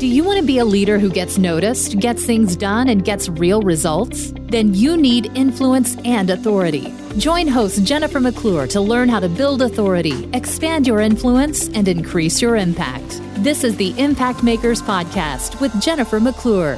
Do you want to be a leader who gets noticed, gets things done, and gets real results? Then you need influence and authority. Join host Jennifer McClure to learn how to build authority, expand your influence, and increase your impact. This is the Impact Makers Podcast with Jennifer McClure.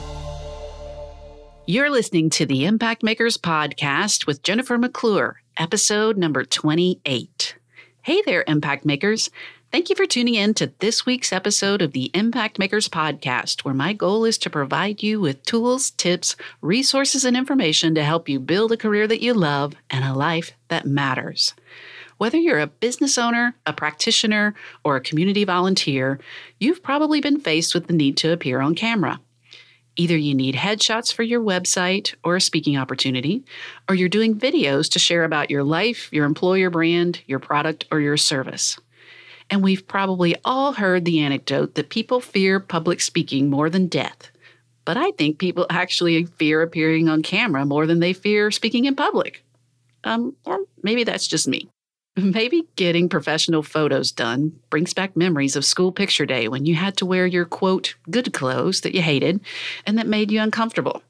You're listening to the Impact Makers Podcast with Jennifer McClure, episode number 28. Hey there, Impact Makers. Thank you for tuning in to this week's episode of the Impact Makers Podcast, where my goal is to provide you with tools, tips, resources, and information to help you build a career that you love and a life that matters. Whether you're a business owner, a practitioner, or a community volunteer, you've probably been faced with the need to appear on camera. Either you need headshots for your website or a speaking opportunity, or you're doing videos to share about your life, your employer brand, your product, or your service. And we've probably all heard the anecdote that people fear public speaking more than death. But I think people actually fear appearing on camera more than they fear speaking in public. Or maybe that's just me. Maybe getting professional photos done brings back memories of school picture day when you had to wear your, quote, good clothes that you hated and that made you uncomfortable.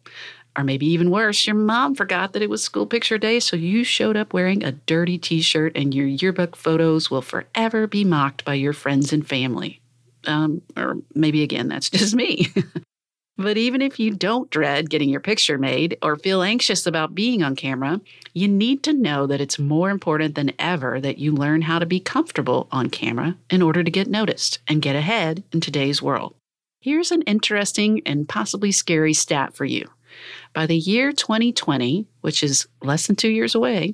Or maybe even worse, your mom forgot that it was school picture day, so you showed up wearing a dirty T-shirt and your yearbook photos will forever be mocked by your friends and family. Or maybe, again, that's just me. But even if you don't dread getting your picture made or feel anxious about being on camera, you need to know that it's more important than ever that you learn how to be comfortable on camera in order to get noticed and get ahead in today's world. Here's an interesting and possibly scary stat for you. By the year 2020, which is less than 2 years away,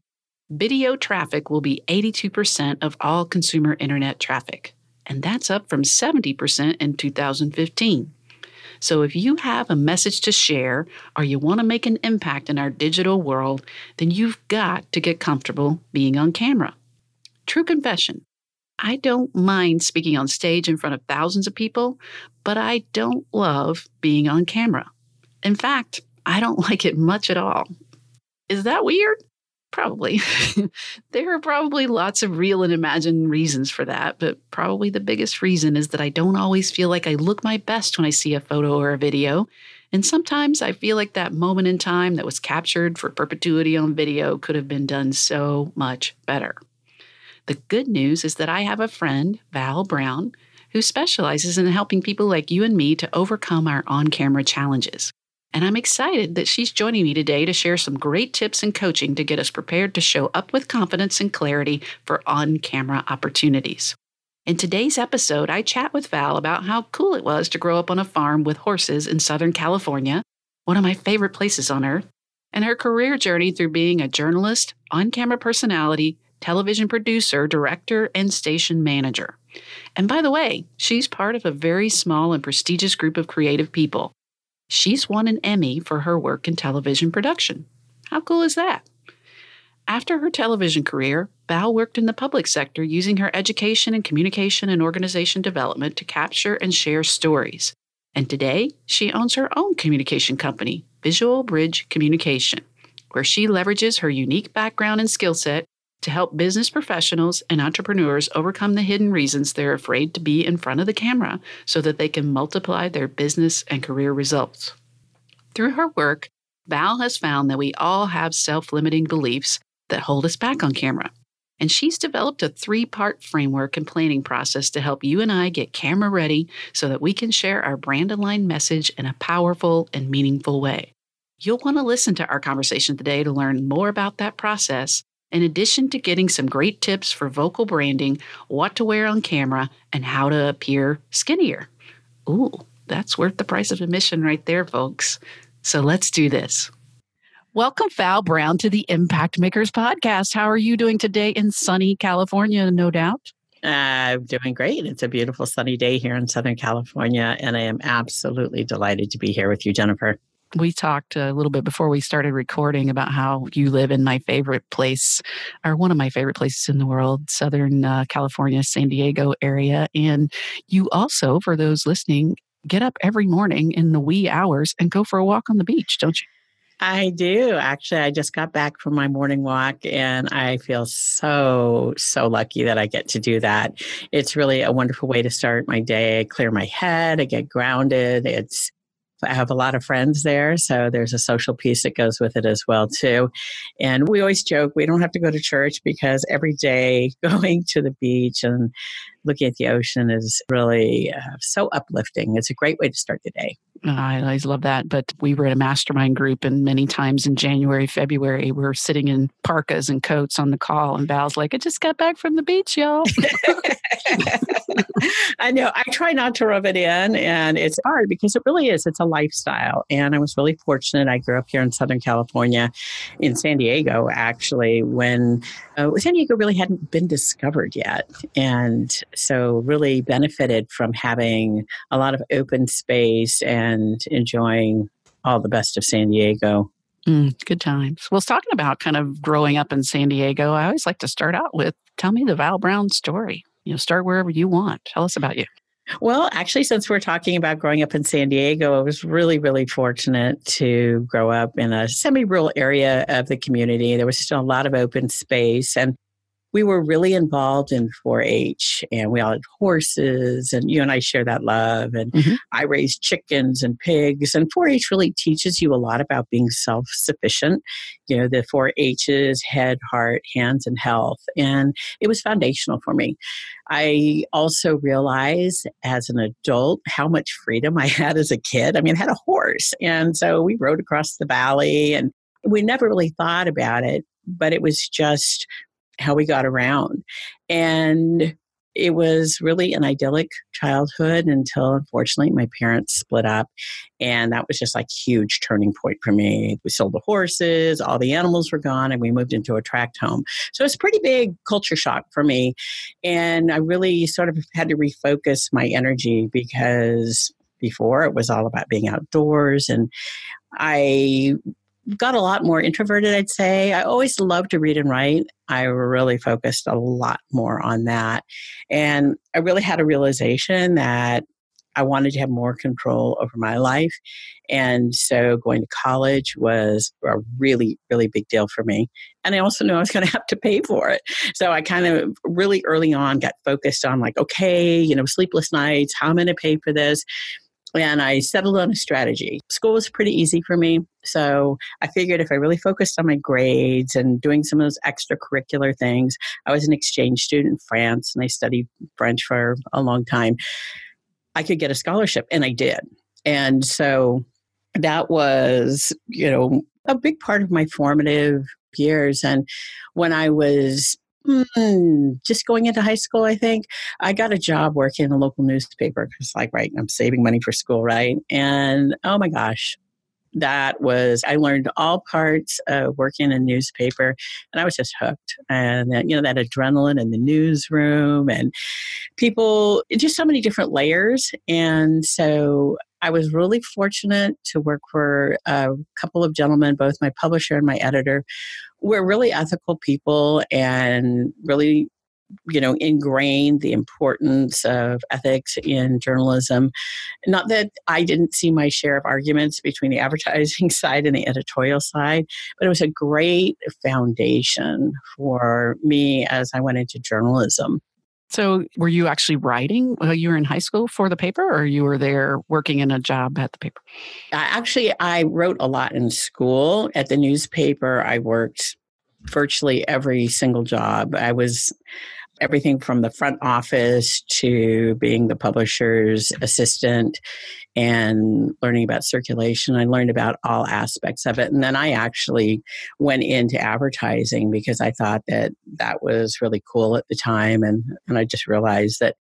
video traffic will be 82% of all consumer internet traffic. And that's up from 70% in 2015. So if you have a message to share or you want to make an impact in our digital world, then you've got to get comfortable being on camera. True confession, I don't mind speaking on stage in front of thousands of people, but I don't love being on camera. In fact, I don't like it much at all. Is that weird? Probably. There are probably lots of real and imagined reasons for that, but probably the biggest reason is that I don't always feel like I look my best when I see a photo or a video. And sometimes I feel like that moment in time that was captured for perpetuity on video could have been done so much better. The good news is that I have a friend, Val Brown, who specializes in helping people like you and me to overcome our on-camera challenges. And I'm excited that she's joining me today to share some great tips and coaching to get us prepared to show up with confidence and clarity for on-camera opportunities. In today's episode, I chat with Val about how cool it was to grow up on a farm with horses in Southern California, one of my favorite places on earth, and her career journey through being a journalist, on-camera personality, television producer, director, and station manager. And by the way, she's part of a very small and prestigious group of creative people. She's won an Emmy for her work in television production. How cool is that? After her television career, Val worked in the public sector using her education in communication and organization development to capture and share stories. And today, she owns her own communication company, Visual Bridge Communication, where she leverages her unique background and skill set to help business professionals and entrepreneurs overcome the hidden reasons they're afraid to be in front of the camera so that they can multiply their business and career results. Through her work, Val has found that we all have self-limiting beliefs that hold us back on camera. And she's developed a 3-part framework and planning process to help you and I get camera ready so that we can share our brand-aligned message in a powerful and meaningful way. You'll want to listen to our conversation today to learn more about that process, in addition to getting some great tips for vocal branding, what to wear on camera, and how to appear skinnier. Ooh, that's worth the price of admission right there, folks. So let's do this. Welcome, Val Brown, to the Impact Makers Podcast. How are you doing today in sunny California, no doubt? I'm doing great. It's a beautiful sunny day here in Southern California, and I am absolutely delighted to be here with you, Jennifer. We talked a little bit before we started recording about how you live in my favorite place, or one of my favorite places in the world, Southern California, San Diego area. And you also, for those listening, get up every morning in the wee hours and go for a walk on the beach, don't you? I do. Actually, I just got back from my morning walk and I feel so lucky that I get to do that. It's really a wonderful way to start my day. I clear my head. I get grounded. I have a lot of friends there, so there's a social piece that goes with it as well, too. And we always joke, we don't have to go to church because every day going to the beach and looking at the ocean is really so uplifting. It's a great way to start the day. I always love that. But we were at a mastermind group, and many times in January, February, we're sitting in parkas and coats on the call, and Val's like, I just got back from the beach, y'all. I know. I try not to rub it in, and it's hard because it really is. It's a lifestyle. And I was really fortunate. I grew up here in Southern California, in San Diego, actually, when San Diego really hadn't been discovered yet. And so really benefited from having a lot of open space and enjoying all the best of San Diego. Good times. Well, talking about kind of growing up in San Diego, I always like to start out with, tell me the Val Brown story. You know, start wherever you want. Tell us about you. Well, actually, since we're talking about growing up in San Diego, I was really, really fortunate to grow up in a semi-rural area of the community. There was still a lot of open space, and we were really involved in 4-H, and we all had horses, and you and I share that love, and I raised chickens and pigs, and 4-H really teaches you a lot about being self-sufficient. You know, the 4-H's, head, heart, hands, and health, and it was foundational for me. I also realized as an adult how much freedom I had as a kid. I mean, I had a horse, and so we rode across the valley, and we never really thought about it, but it was just how we got around. And it was really an idyllic childhood until, unfortunately, my parents split up. And that was just like huge turning point for me. We sold the horses, all the animals were gone, and we moved into a tract home. So it's a pretty big culture shock for me. And I really sort of had to refocus my energy because before it was all about being outdoors. And I got a lot more introverted, I'd say. I always loved to read and write. I really focused a lot more on that. And I really had a realization that I wanted to have more control over my life. And so going to college was a really, really big deal for me. And I also knew I was going to have to pay for it. So I kind of really early on got focused on like, okay, you know, sleepless nights, how am I going to pay for this? And I settled on a strategy. School was pretty easy for me. So I figured if I really focused on my grades and doing some of those extracurricular things, I was an exchange student in France and I studied French for a long time, I could get a scholarship. And I did. And so that was, you know, a big part of my formative years. And when I was just going into high school, I think, I got a job working in a local newspaper. It's like, right, I'm saving money for school, right? And oh my gosh, I learned all parts of working in a newspaper, and I was just hooked. And you know, that adrenaline in the newsroom and people, just so many different layers. And so I was really fortunate to work for a couple of gentlemen, both my publisher and my editor, were really ethical people and really, you know, ingrained the importance of ethics in journalism. Not that I didn't see my share of arguments between the advertising side and the editorial side, but it was a great foundation for me as I went into journalism. So were you actually writing while you were in high school for the paper, or you were there working in a job at the paper? I wrote a lot in school. At the newspaper, I worked virtually every single job. I was everything from the front office to being the publisher's assistant and learning about circulation. I learned about all aspects of it. And then I actually went into advertising because I thought that was really cool at the time. And I just realized that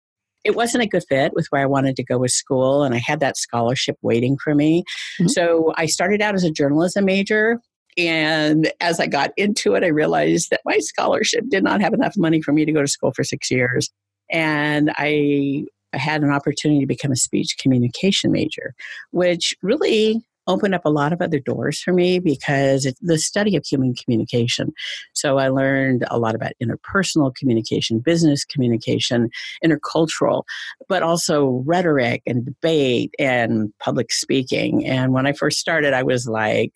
it wasn't a good fit with where I wanted to go with school. And I had that scholarship waiting for me. So I started out as a journalism major. And as I got into it, I realized that my scholarship did not have enough money for me to go to school for 6 years. And I had an opportunity to become a speech communication major, which really opened up a lot of other doors for me because it's the study of human communication. So I learned a lot about interpersonal communication, business communication, intercultural, but also rhetoric and debate and public speaking. And when I first started, I was like,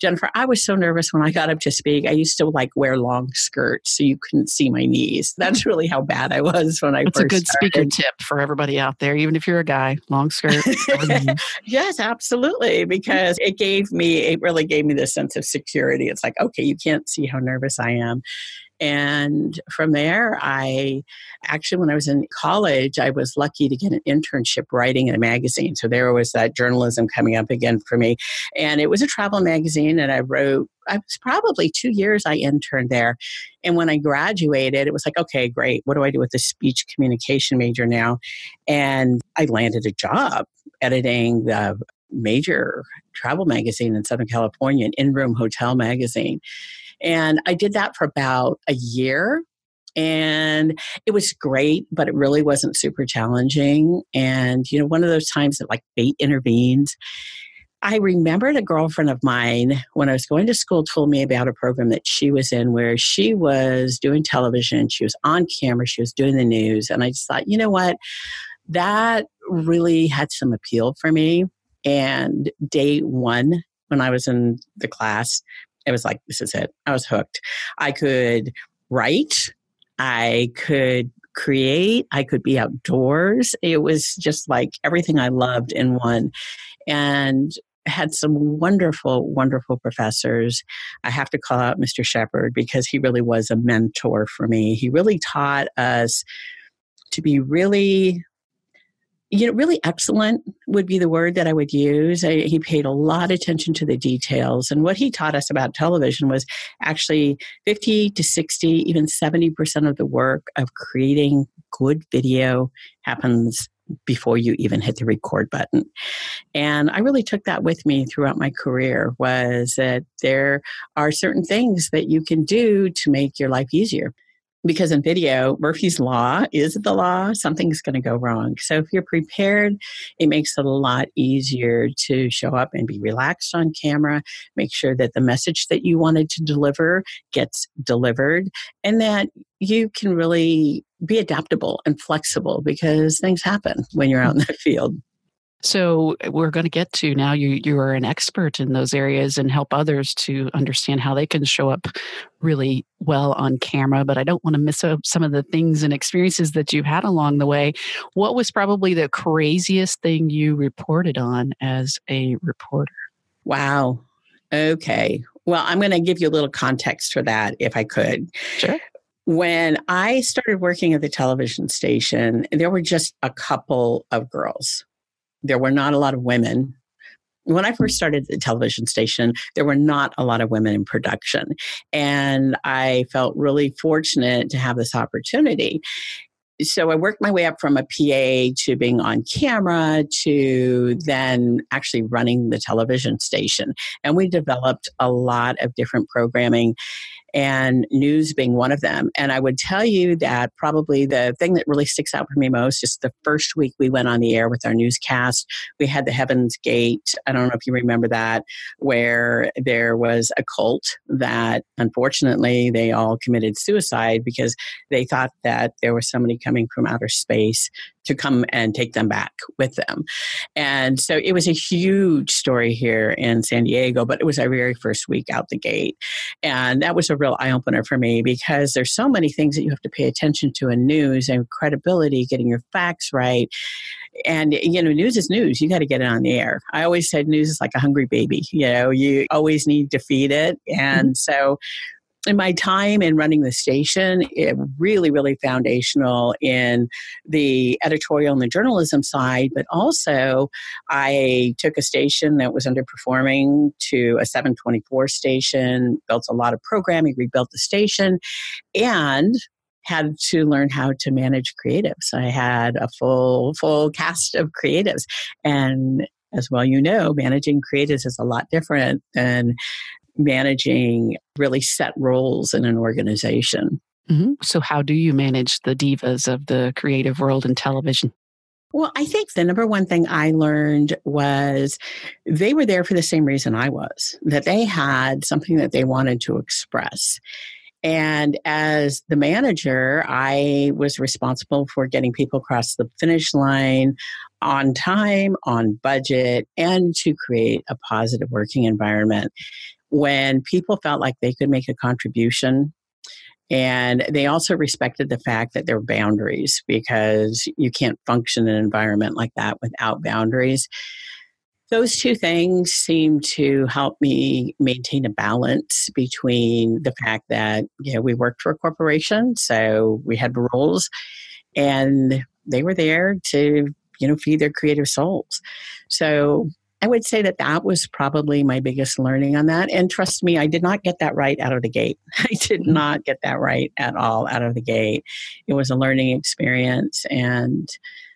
Jennifer, I was so nervous when I got up to speak. I used to wear long skirts so you couldn't see my knees. That's really how bad I was when I first started. That's a good speaker tip for everybody out there, even if you're a guy, long skirt. Yes, absolutely, because it really gave me this sense of security. It's like, okay, you can't see how nervous I am. And from there, when I was in college, I was lucky to get an internship writing in a magazine. So there was that journalism coming up again for me. And it was a travel magazine, and I was probably 2 years I interned there. And when I graduated, it was like, okay, great. What do I do with the speech communication major now? And I landed a job editing the major travel magazine in Southern California, an in-room hotel magazine. And I did that for about a year, and it was great, but it really wasn't super challenging. And, one of those times that fate intervenes. I remembered a girlfriend of mine when I was going to school told me about a program that she was in where she was doing television, she was on camera, she was doing the news. And I just thought, you know what, that really had some appeal for me. And day one, when I was in the class, it was like, this is it. I was hooked. I could write. I could create. I could be outdoors. It was just everything I loved in one. And had some wonderful, wonderful professors. I have to call out Mr. Shepard because he really was a mentor for me. He really taught us to be really... really excellent would be the word that I would use. He paid a lot of attention to the details. And what he taught us about television was actually 50 to 60, even 70% of the work of creating good video happens before you even hit the record button. And I really took that with me throughout my career, was that there are certain things that you can do to make your life easier. Because in video, Murphy's Law is the law. Something's going to go wrong. So if you're prepared, it makes it a lot easier to show up and be relaxed on camera, make sure that the message that you wanted to deliver gets delivered, and that you can really be adaptable and flexible because things happen when you're out in the field. So we're going to get to now you are an expert in those areas and help others to understand how they can show up really well on camera. But I don't want to miss out some of the things and experiences that you've had along the way. What was probably the craziest thing you reported on as a reporter? Wow. Okay. Well, I'm going to give you a little context for that if I could. Sure. When I started working at the television station, there were just a couple of girls. There were not a lot of women. When I first started the television station, there were not a lot of women in production. And I felt really fortunate to have this opportunity. So I worked my way up from a PA to being on camera to then actually running the television station. And we developed a lot of different programming, and news being one of them. And I would tell you that probably the thing that really sticks out for me most is the first week we went on the air with our newscast. We had the Heaven's Gate. I don't know if you remember that, where there was a cult that unfortunately they all committed suicide because they thought that there was somebody coming from outer space to come and take them back with them. And so it was a huge story here in San Diego, but it was our very first week out the gate. And that was a real eye-opener for me because there's so many things that you have to pay attention to in news and credibility, getting your facts right. And, news is news. You got to get it on the air. I always said news is like a hungry baby. You always need to feed it. And so in my time in running the station, it really, really foundational in the editorial and the journalism side, but also I took a station that was underperforming to a 724 station, built a lot of programming, rebuilt the station, and had to learn how to manage creatives. I had a full cast of creatives. And as well managing creatives is a lot different than managing really set roles in an organization. Mm-hmm. So how do you manage the divas of the creative world in television? Well, I think the number one thing I learned was they were there for the same reason I was, that they had something that they wanted to express. And as the manager, I was responsible for getting people across the finish line on time, on budget, and to create a positive working environment. When people felt like they could make a contribution, and they also respected the fact that there were boundaries, because you can't function in an environment like that without boundaries. Those two things seem to help me maintain a balance between the fact that, you know, we worked for a corporation, so we had rules, and they were there to, you know, feed their creative souls. So I would say that that was probably my biggest learning on that. And trust me, I did not get that right out of the gate. I did not get that right at all out of the gate. It was a learning experience, and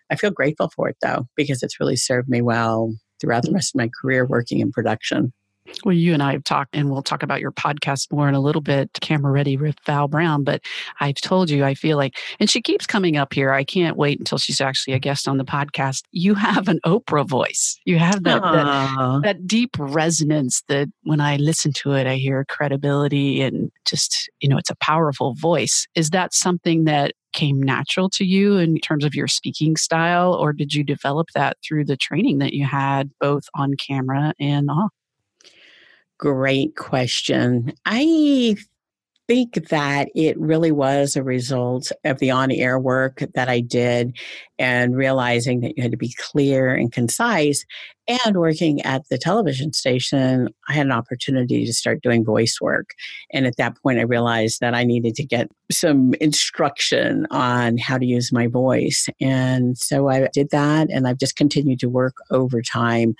I feel grateful for it, though, because it's really served me well throughout the rest of my career working in production. Well, you and I have talked, and we'll talk about your podcast more in a little bit, Camera Ready with Val Brown, but I've told you, I feel like, and she keeps coming up here. I can't wait until she's actually a guest on the podcast. You have an Oprah voice. You have that deep resonance that when I listen to it, I hear credibility and just, you know, it's a powerful voice. Is that something that came natural to you in terms of your speaking style, or did you develop that through the training that you had both on camera and off? Great question. I think that it really was a result of the on-air work that I did and realizing that you had to be clear and concise. And working at the television station, I had an opportunity to start doing voice work. And at that point, I realized that I needed to get some instruction on how to use my voice. And so I did that, and I've just continued to work over time.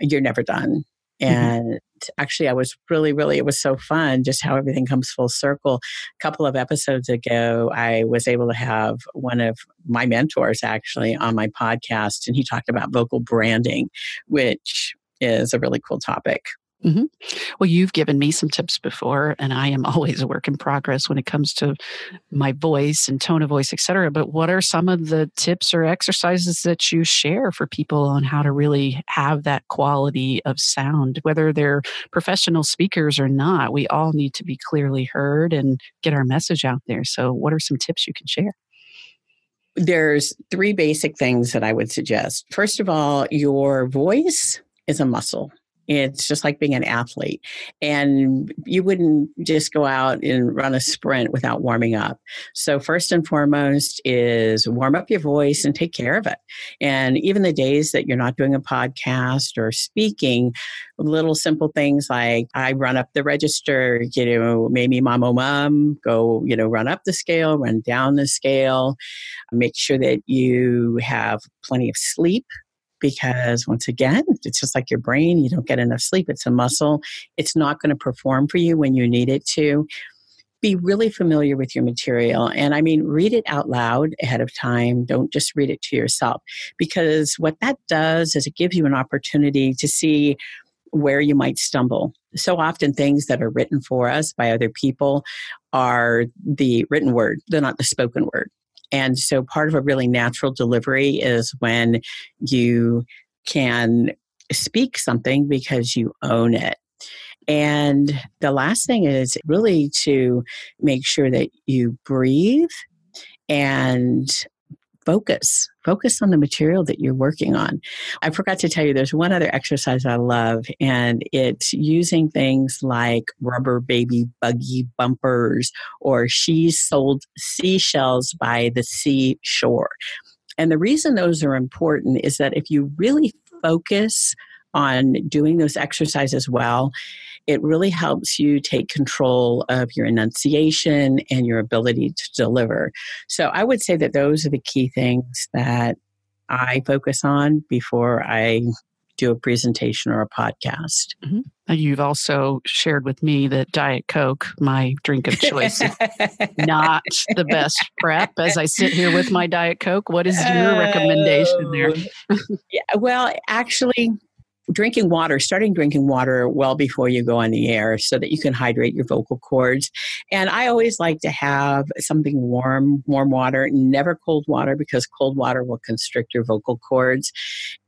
You're never done. And actually, I was really, it was so fun just how everything comes full circle. A couple of episodes ago, I was able to have one of my mentors actually on my podcast, and he talked about vocal branding, which is a really cool topic. Mm-hmm. Well, you've given me some tips before, and I am always a work in progress when it comes to my voice and tone of voice, et cetera. But what are some of the tips or exercises that you share for people on how to really have that quality of sound, whether they're professional speakers or not? We all need to be clearly heard and get our message out there. So what are some tips you can share? There's three basic things that I would suggest. First of all, your voice is a muscle. It's just like being an athlete, and you wouldn't just go out and run a sprint without warming up. So first and foremost is warm up your voice and take care of it. And even the days that you're not doing a podcast or speaking, little simple things like I run up the register, you know, maybe mom, go, you know, run up the scale, run down the scale, make sure that you have plenty of sleep. Because once again, it's just like your brain, you don't get enough sleep. It's a muscle. It's not going to perform for you when you need it to. Be really familiar with your material. And I mean, read it out loud ahead of time. Don't just read it to yourself. Because what that does is it gives you an opportunity to see where you might stumble. So often things that are written for us by other people are the written word. They're not the spoken word. And so part of a really natural delivery is when you can speak something because you own it. And the last thing is really to make sure that you breathe and focus. Focus on the material that you're working on. I forgot to tell you, there's one other exercise I love, and it's using things like rubber baby buggy bumpers or she sold seashells by the seashore. And the reason those are important is that if you really focus on doing those exercises well, it really helps you take control of your enunciation and your ability to deliver. So I would say that those are the key things that I focus on before I do a presentation or a podcast. Mm-hmm. You've also shared with me that Diet Coke, my drink of choice, is not the best prep. As I sit here with my Diet Coke, what is your recommendation there? Yeah, well, actually, drinking water, starting drinking water well before you go on the air so that you can hydrate your vocal cords. And I always like to have something warm water, never cold water, because cold water will constrict your vocal cords.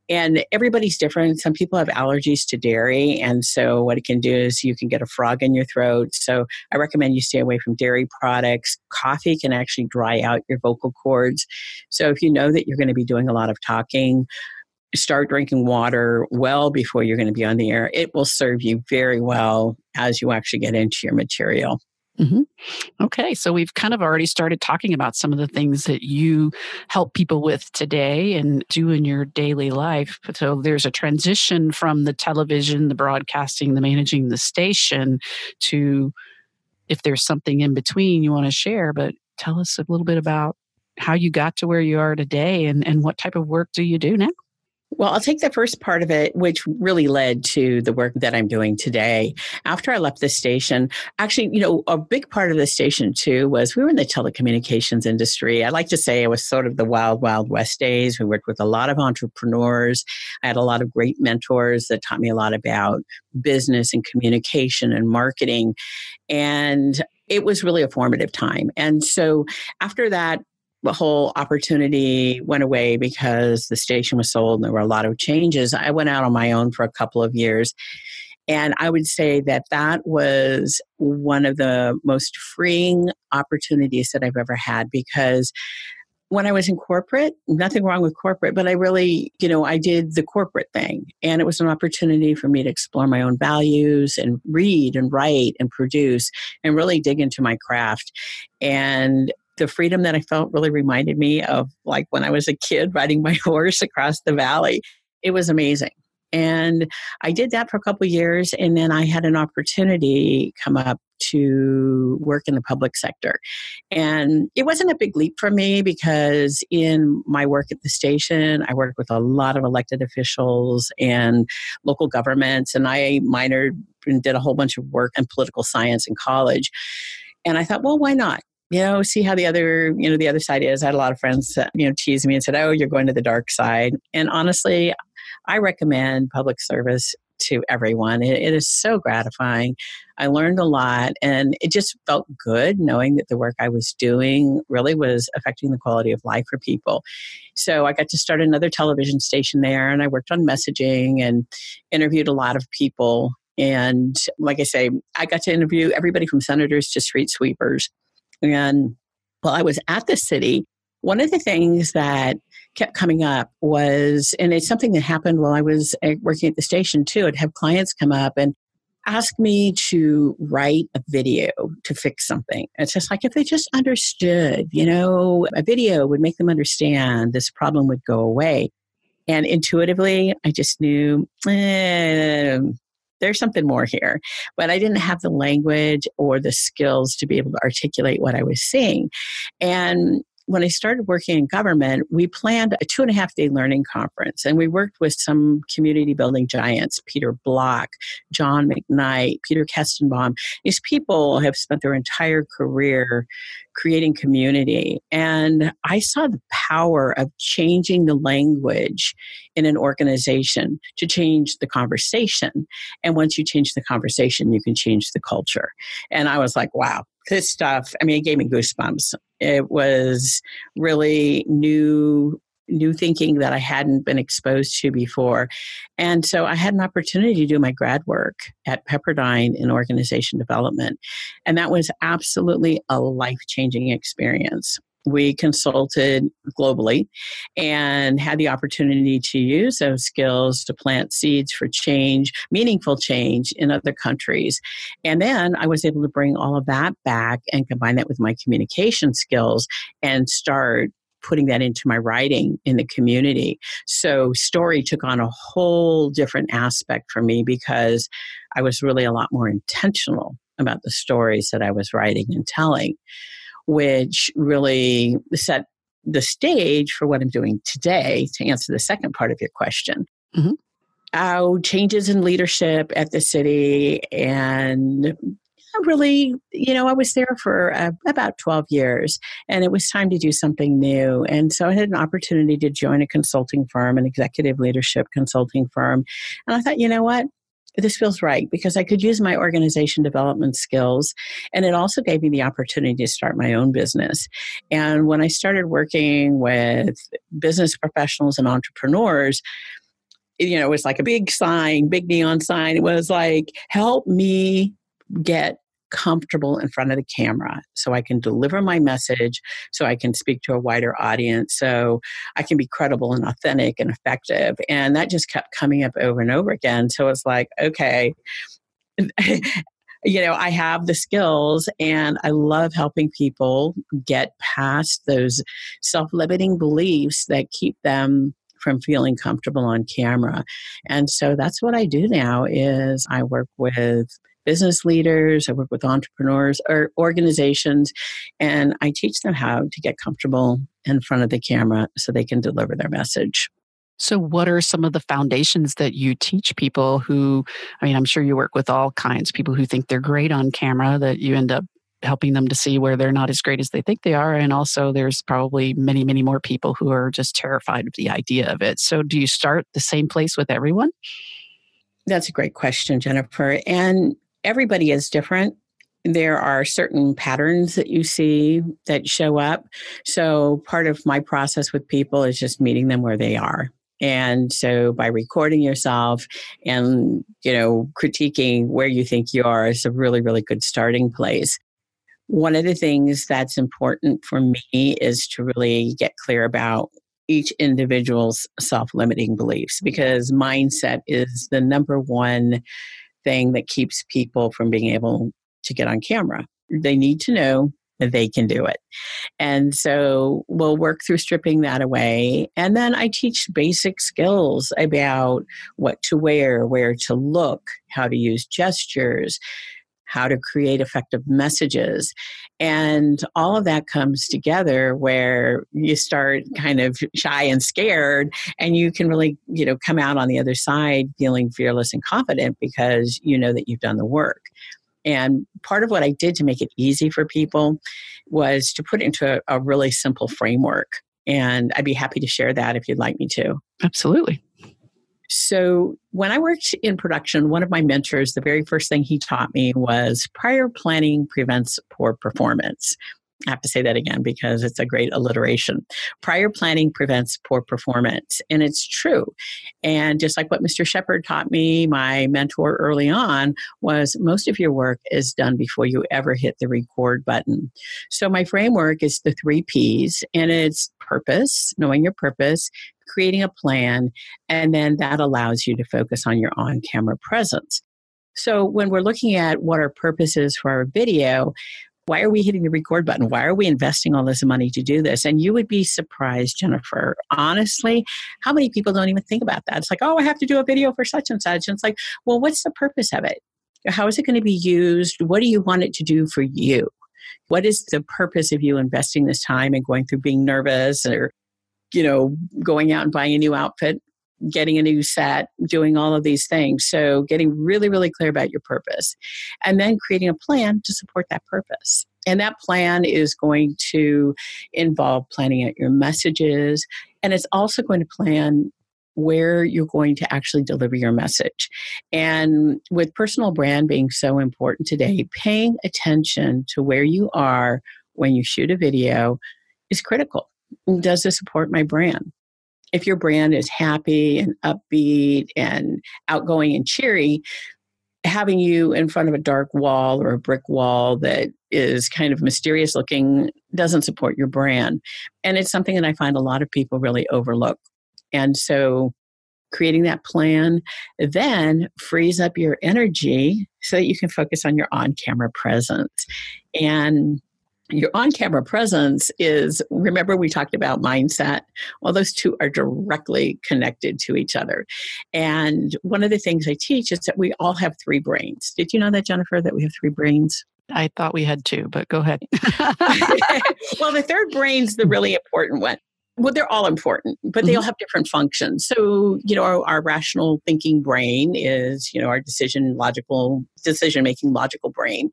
And everybody's different. Some people have allergies to dairy. And so what it can do is you can get a frog in your throat. So I recommend you stay away from dairy products. Coffee can actually dry out your vocal cords. So if you know that you're going to be doing a lot of talking, start drinking water well before you're going to be on the air. It will serve you very well as you actually get into your material. Mm-hmm. Okay, so we've kind of already started talking about some of the things that you help people with today and do in your daily life. So there's a transition from the television, the broadcasting, the managing the station to, if there's something in between you want to share, but tell us a little bit about how you got to where you are today and what type of work do you do now? Well, I'll take the first part of it, which really led to the work that I'm doing today. After I left the station, actually, a big part of the station too was we were in the telecommunications industry. I like to say it was sort of the wild, wild west days. We worked with a lot of entrepreneurs. I had a lot of great mentors that taught me a lot about business and communication and marketing. And it was really a formative time. And so after that, the whole opportunity went away because the station was sold and there were a lot of changes. I went out on my own for a couple of years. And I would say that was one of the most freeing opportunities that I've ever had, because when I was in corporate, nothing wrong with corporate, but I really, I did the corporate thing. And it was an opportunity for me to explore my own values and read and write and produce and really dig into my craft. And the freedom that I felt really reminded me of like when I was a kid riding my horse across the valley. It was amazing. And I did that for a couple of years. And then I had an opportunity come up to work in the public sector. And it wasn't a big leap for me because in my work at the station, I worked with a lot of elected officials and local governments. And I minored and did a whole bunch of work in political science in college. And I thought, well, why not? See how the other side is. I had a lot of friends that, teased me and said, oh, you're going to the dark side. And honestly, I recommend public service to everyone. It is so gratifying. I learned a lot, and it just felt good knowing that the work I was doing really was affecting the quality of life for people. So I got to start another television station there, and I worked on messaging and interviewed a lot of people. And like I say, I got to interview everybody from senators to street sweepers. And while I was at the city, one of the things that kept coming up was, and it's something that happened while I was working at the station too, I'd have clients come up and ask me to write a video to fix something. It's just like, if they just understood, a video would make them understand, this problem would go away. And intuitively, I just knew, there's something more here, but I didn't have the language or the skills to be able to articulate what I was seeing. And when I started working in government, we planned a 2.5-day learning conference, and we worked with some community building giants, Peter Block, John McKnight, Peter Kestenbaum. These people have spent their entire career creating community. And I saw the power of changing the language in an organization to change the conversation. And once you change the conversation, you can change the culture. And I was like, wow. This stuff, it gave me goosebumps. It was really new thinking that I hadn't been exposed to before. And so I had an opportunity to do my grad work at Pepperdine in organization development. And that was absolutely a life-changing experience. We consulted globally and had the opportunity to use those skills to plant seeds for change, meaningful change in other countries. And then I was able to bring all of that back and combine that with my communication skills and start putting that into my writing in the community. So story took on a whole different aspect for me because I was really a lot more intentional about the stories that I was writing and telling, which really set the stage for what I'm doing today to answer the second part of your question. Mm-hmm. Changes in leadership at the city. And really, I was there for about 12 years, and it was time to do something new. And so I had an opportunity to join a consulting firm, an executive leadership consulting firm. And I thought, you know what? This feels right because I could use my organization development skills, and it also gave me the opportunity to start my own business. And when I started working with business professionals and entrepreneurs, you know, it was like a big sign, big neon sign. It was like, help me get comfortable in front of the camera so I can deliver my message, so I can speak to a wider audience, so I can be credible and authentic and effective. And that just kept coming up over and over again. So it's like, okay, you know, I have the skills and I love helping people get past those self-limiting beliefs that keep them from feeling comfortable on camera. And so that's what I do now is I work with business leaders, I work with entrepreneurs or organizations, and I teach them how to get comfortable in front of the camera so they can deliver their message. So what are some of the foundations that you teach people who, I mean, I'm sure you work with all kinds, people who think they're great on camera, that you end up helping them to see where they're not as great as they think they are. And also there's probably many, many more people who are just terrified of the idea of it. So do you start the same place with everyone? That's a great question, Jennifer. And everybody is different. There are certain patterns that you see that show up. So part of my process with people is just meeting them where they are. And so by recording yourself and, you know, critiquing where you think you are is a really, really good starting place. One of the things that's important for me is to really get clear about each individual's self-limiting beliefs, because mindset is the number one thing that keeps people from being able to get on camera. They need to know that they can do it. And so we'll work through stripping that away. And then I teach basic skills about what to wear, where to look, how to use gestures, how to create effective messages. And all of that comes together where you start kind of shy and scared, and you can really, you know, come out on the other side feeling fearless and confident because you know that you've done the work. And part of what I did to make it easy for people was to put it into a really simple framework. And I'd be happy to share that if you'd like me to. Absolutely. So when I worked in production, one of my mentors, the very first thing he taught me was prior planning prevents poor performance. I have to say that again because it's a great alliteration. Prior planning prevents poor performance. And it's true. And just like what Mr. Shepard taught me, my mentor early on, was most of your work is done before you ever hit the record button. So my framework is the 3 Ps, and it's purpose, knowing your purpose, creating a plan, and then that allows you to focus on your on-camera presence. So when we're looking at what our purpose is for our video, why are we hitting the record button? Why are we investing all this money to do this? And you would be surprised, Jennifer, honestly, how many people don't even think about that. It's like, oh, I have to do a video for such and such. And it's like, well, what's the purpose of it? How is it going to be used? What do you want it to do for you? What is the purpose of you investing this time and going through being nervous or, you know, going out and buying a new outfit, getting a new set, doing all of these things. So getting really, really clear about your purpose and then creating a plan to support that purpose. And that plan is going to involve planning out your messages. And it's also going to plan where you're going to actually deliver your message. And with personal brand being so important today, paying attention to where you are when you shoot a video is critical. Does this support my brand? If your brand is happy and upbeat and outgoing and cheery, having you in front of a dark wall or a brick wall that is kind of mysterious looking doesn't support your brand. And it's something that I find a lot of people really overlook. And so creating that plan then frees up your energy so that you can focus on your on-camera presence. And your on-camera presence is, remember we talked about mindset? Well, those two are directly connected to each other. And one of the things I teach is that we all have 3 brains. Did you know that, Jennifer, that we have 3 brains? I thought we had 2, but go ahead. Well, the third brain's the really important one. Well, they're all important, but they all have different functions. So, you know, our rational thinking brain is, you know, our decision-making logical brain.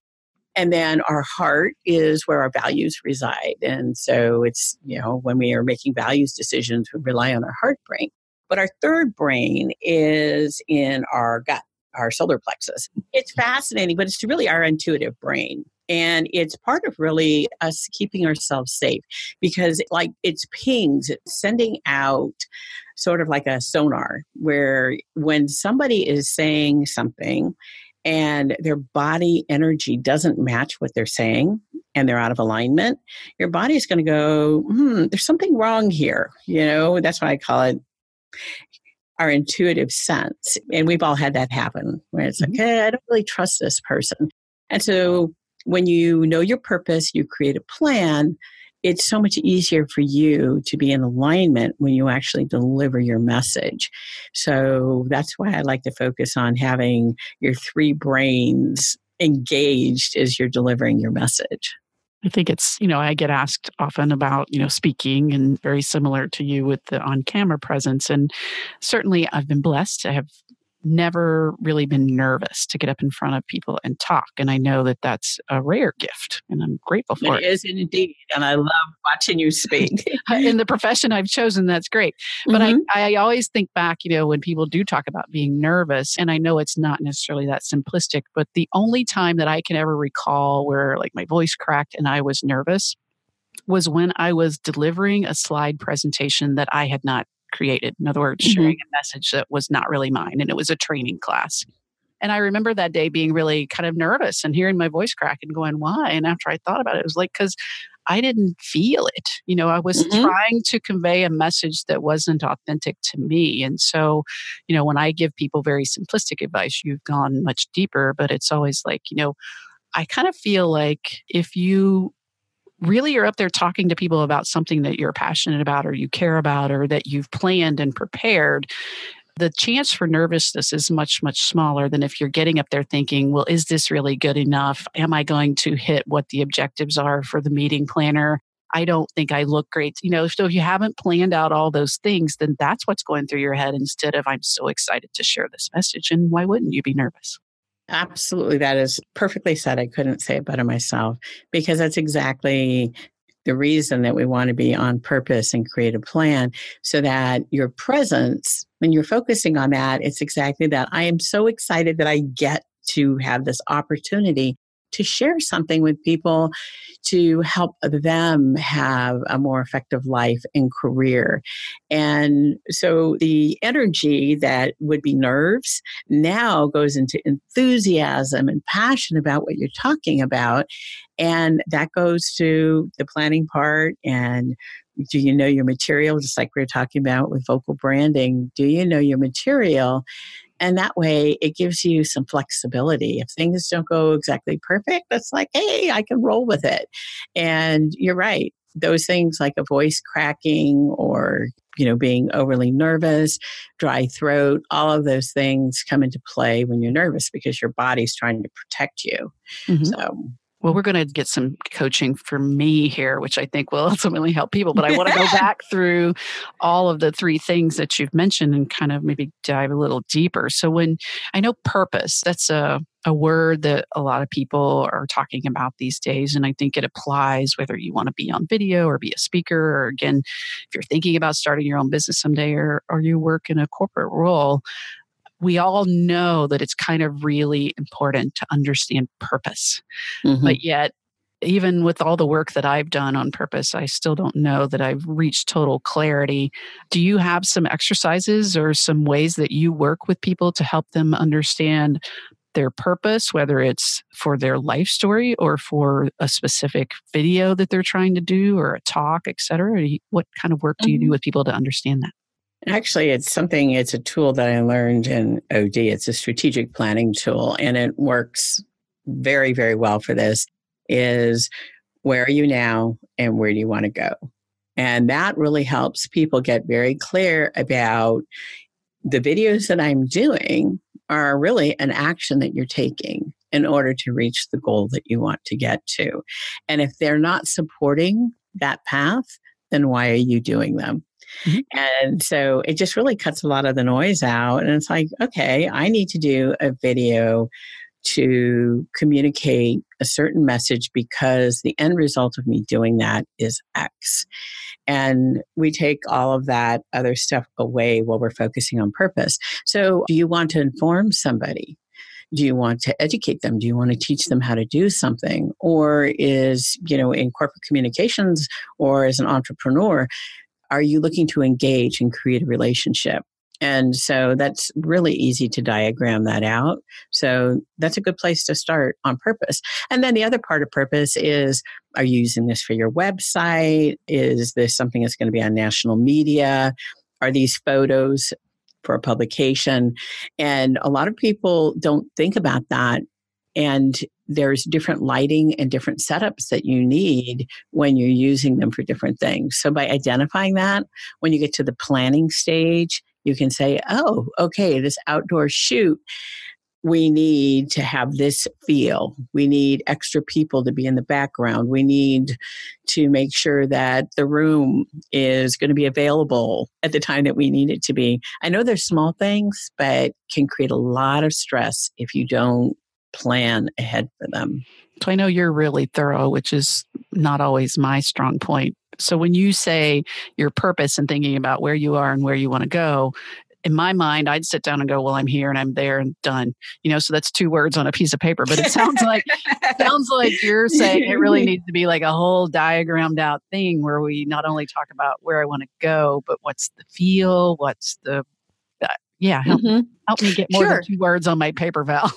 And then our heart is where our values reside. And so it's, you know, when we are making values decisions, we rely on our heart brain. But our third brain is in our gut, our solar plexus. It's fascinating, but it's really our intuitive brain. And it's part of really us keeping ourselves safe because like it's pings, it's sending out sort of like a sonar where when somebody is saying something and their body energy doesn't match what they're saying and they're out of alignment, your body's going to go, there's something wrong here. You know, that's why I call it our intuitive sense. And we've all had that happen where it's like, hey, I don't really trust this person. And so when you know your purpose, you create a plan, it's so much easier for you to be in alignment when you actually deliver your message. So that's why I like to focus on having your three brains engaged as you're delivering your message. I think it's, you know, I get asked often about, you know, speaking and very similar to you with the on-camera presence. And certainly I've been blessed. I have never really been nervous to get up in front of people and talk. And I know that that's a rare gift and I'm grateful for it. It is indeed. And I love watching you speak. In the profession I've chosen, that's great. But I always think back, you know, when people do talk about being nervous, and I know it's not necessarily that simplistic, but the only time that I can ever recall where like my voice cracked and I was nervous was when I was delivering a slide presentation that I had not created. In other words, sharing a message that was not really mine. And it was a training class. And I remember that day being really kind of nervous and hearing my voice crack and going, why? And after I thought about it, it was like, because I didn't feel it. You know, I was trying to convey a message that wasn't authentic to me. And so, you know, when I give people very simplistic advice, you've gone much deeper, but it's always like, you know, I kind of feel like if you really you're up there talking to people about something that you're passionate about or you care about or that you've planned and prepared, the chance for nervousness is much, much smaller than if you're getting up there thinking, well, is this really good enough? Am I going to hit what the objectives are for the meeting planner? I don't think I look great. You know, so if you haven't planned out all those things, then that's what's going through your head instead of I'm so excited to share this message. And why wouldn't you be nervous? Absolutely. That is perfectly said. I couldn't say it better myself because that's exactly the reason that we want to be on purpose and create a plan so that your presence, when you're focusing on that, it's exactly that. I am so excited that I get to have this opportunity to share something with people to help them have a more effective life and career. And so the energy that would be nerves now goes into enthusiasm and passion about what you're talking about. And that goes to the planning part. And do you know your material? Just like we were talking about with vocal branding, do you know your material? And that way, it gives you some flexibility. If things don't go exactly perfect, it's like, hey, I can roll with it. And you're right. Those things like a voice cracking or, you know, being overly nervous, dry throat, all of those things come into play when you're nervous because your body's trying to protect you. Well, we're going to get some coaching for me here, which I think will ultimately help people. But I want to go back through all of the three things that you've mentioned and kind of maybe dive a little deeper. So when I know purpose, that's a word that a lot of people are talking about these days. And I think it applies whether you want to be on video or be a speaker, or again, if you're thinking about starting your own business someday or you work in a corporate role. We all know that it's kind of really important to understand purpose. But yet, even with all the work that I've done on purpose, I still don't know that I've reached total clarity. Do you have some exercises or some ways that you work with people to help them understand their purpose, whether it's for their life story or for a specific video that they're trying to do or a talk, et cetera? What kind of work do you do with people to understand that? Actually, it's a tool that I learned in OD. It's a strategic planning tool, and it works very, very well for this, is where are you now and where do you want to go? And that really helps people get very clear about the videos that I'm doing are really an action that you're taking in order to reach the goal that you want to get to. And if they're not supporting that path, then why are you doing them? And so it just really cuts a lot of the noise out. And it's like, okay, I need to do a video to communicate a certain message because the end result of me doing that is X. And we take all of that other stuff away while we're focusing on purpose. So do you want to inform somebody? Do you want to educate them? Do you want to teach them how to do something? Or is, you know, in corporate communications or as an entrepreneur, are you looking to engage and create a relationship? And so that's really easy to diagram that out. So that's a good place to start on purpose. And then the other part of purpose is, are you using this for your website? Is this something that's going to be on national media? Are these photos for a publication? And a lot of people don't think about that. And there's different lighting and different setups that you need when you're using them for different things. So by identifying that, when you get to the planning stage, you can say, oh, okay, this outdoor shoot, we need to have this feel. We need extra people to be in the background. We need to make sure that the room is going to be available at the time that we need it to be. I know they're small things, but can create a lot of stress if you don't plan ahead for them. So I know you're really thorough, which is not always my strong point. So when you say your purpose and thinking about where you are and where you want to go, in my mind, I'd sit down and go, well, I'm here and I'm there and done. You know, so that's two words on a piece of paper. But it sounds like you're saying it really needs to be like a whole diagrammed out thing where we not only talk about where I want to go, but what's the feel, what's the help me get more than two words on my paper, Val.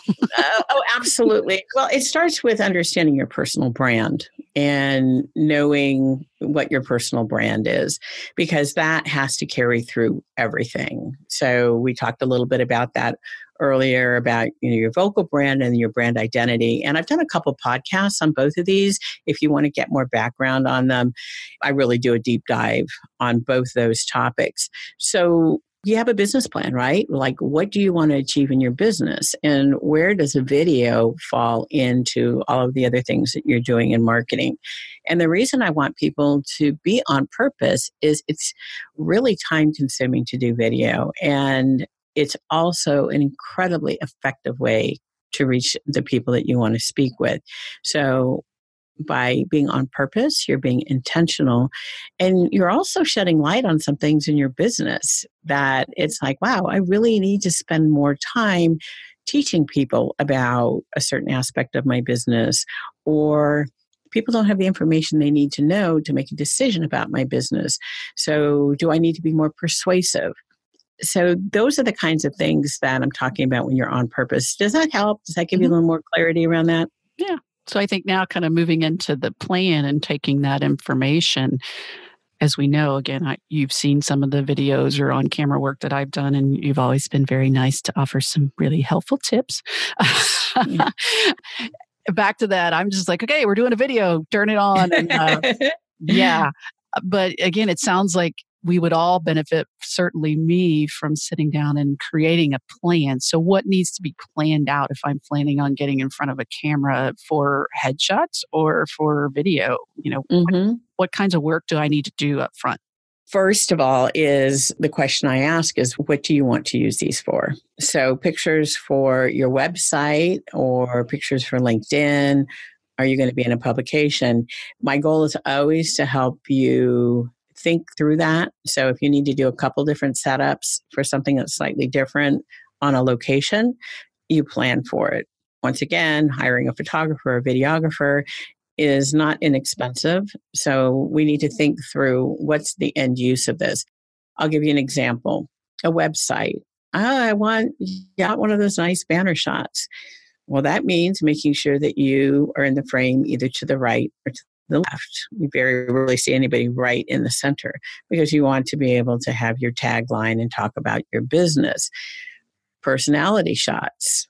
Oh, absolutely. Well, it starts with understanding your personal brand and knowing what your personal brand is, because that has to carry through everything. So we talked a little bit about that earlier about your vocal brand and your brand identity. And I've done a couple podcasts on both of these. If you want to get more background on them, I really do a deep dive on both those topics. So you have a business plan, right? Like, what do you want to achieve in your business? And where does a video fall into all of the other things that you're doing in marketing? And the reason I want people to be on purpose is it's really time consuming to do video. And it's also an incredibly effective way to reach the people that you want to speak with. So by being on purpose, you're being intentional, and you're also shedding light on some things in your business that it's like, wow, I really need to spend more time teaching people about a certain aspect of my business, or people don't have the information they need to know to make a decision about my business. So do I need to be more persuasive? So those are the kinds of things that I'm talking about when you're on purpose. Does that help? Does that give you a little more clarity around that? Yeah. So I think now kind of moving into the plan and taking that information, as we know, again, you've seen some of the videos or on-camera work that I've done, and you've always been very nice to offer some really helpful tips. Yeah. Back to that, I'm just like, okay, we're doing a video, turn it on. And, yeah. But again, it sounds like we would all benefit, certainly me, from sitting down and creating a plan. So what needs to be planned out if I'm planning on getting in front of a camera for headshots or for video? You know, what kinds of work do I need to do up front? First of all is the question I ask is, what do you want to use these for? So pictures for your website or pictures for LinkedIn. Are you going to be in a publication? My goal is always to help you think through that. So if you need to do a couple different setups for something that's slightly different on a location, you plan for it. Once again, hiring a photographer or videographer is not inexpensive. So we need to think through what's the end use of this. I'll give you an example. A website. I got one of those nice banner shots. Well, that means making sure that you are in the frame either to the right or to the left. You very rarely see anybody right in the center because you want to be able to have your tagline and talk about your business. Personality shots.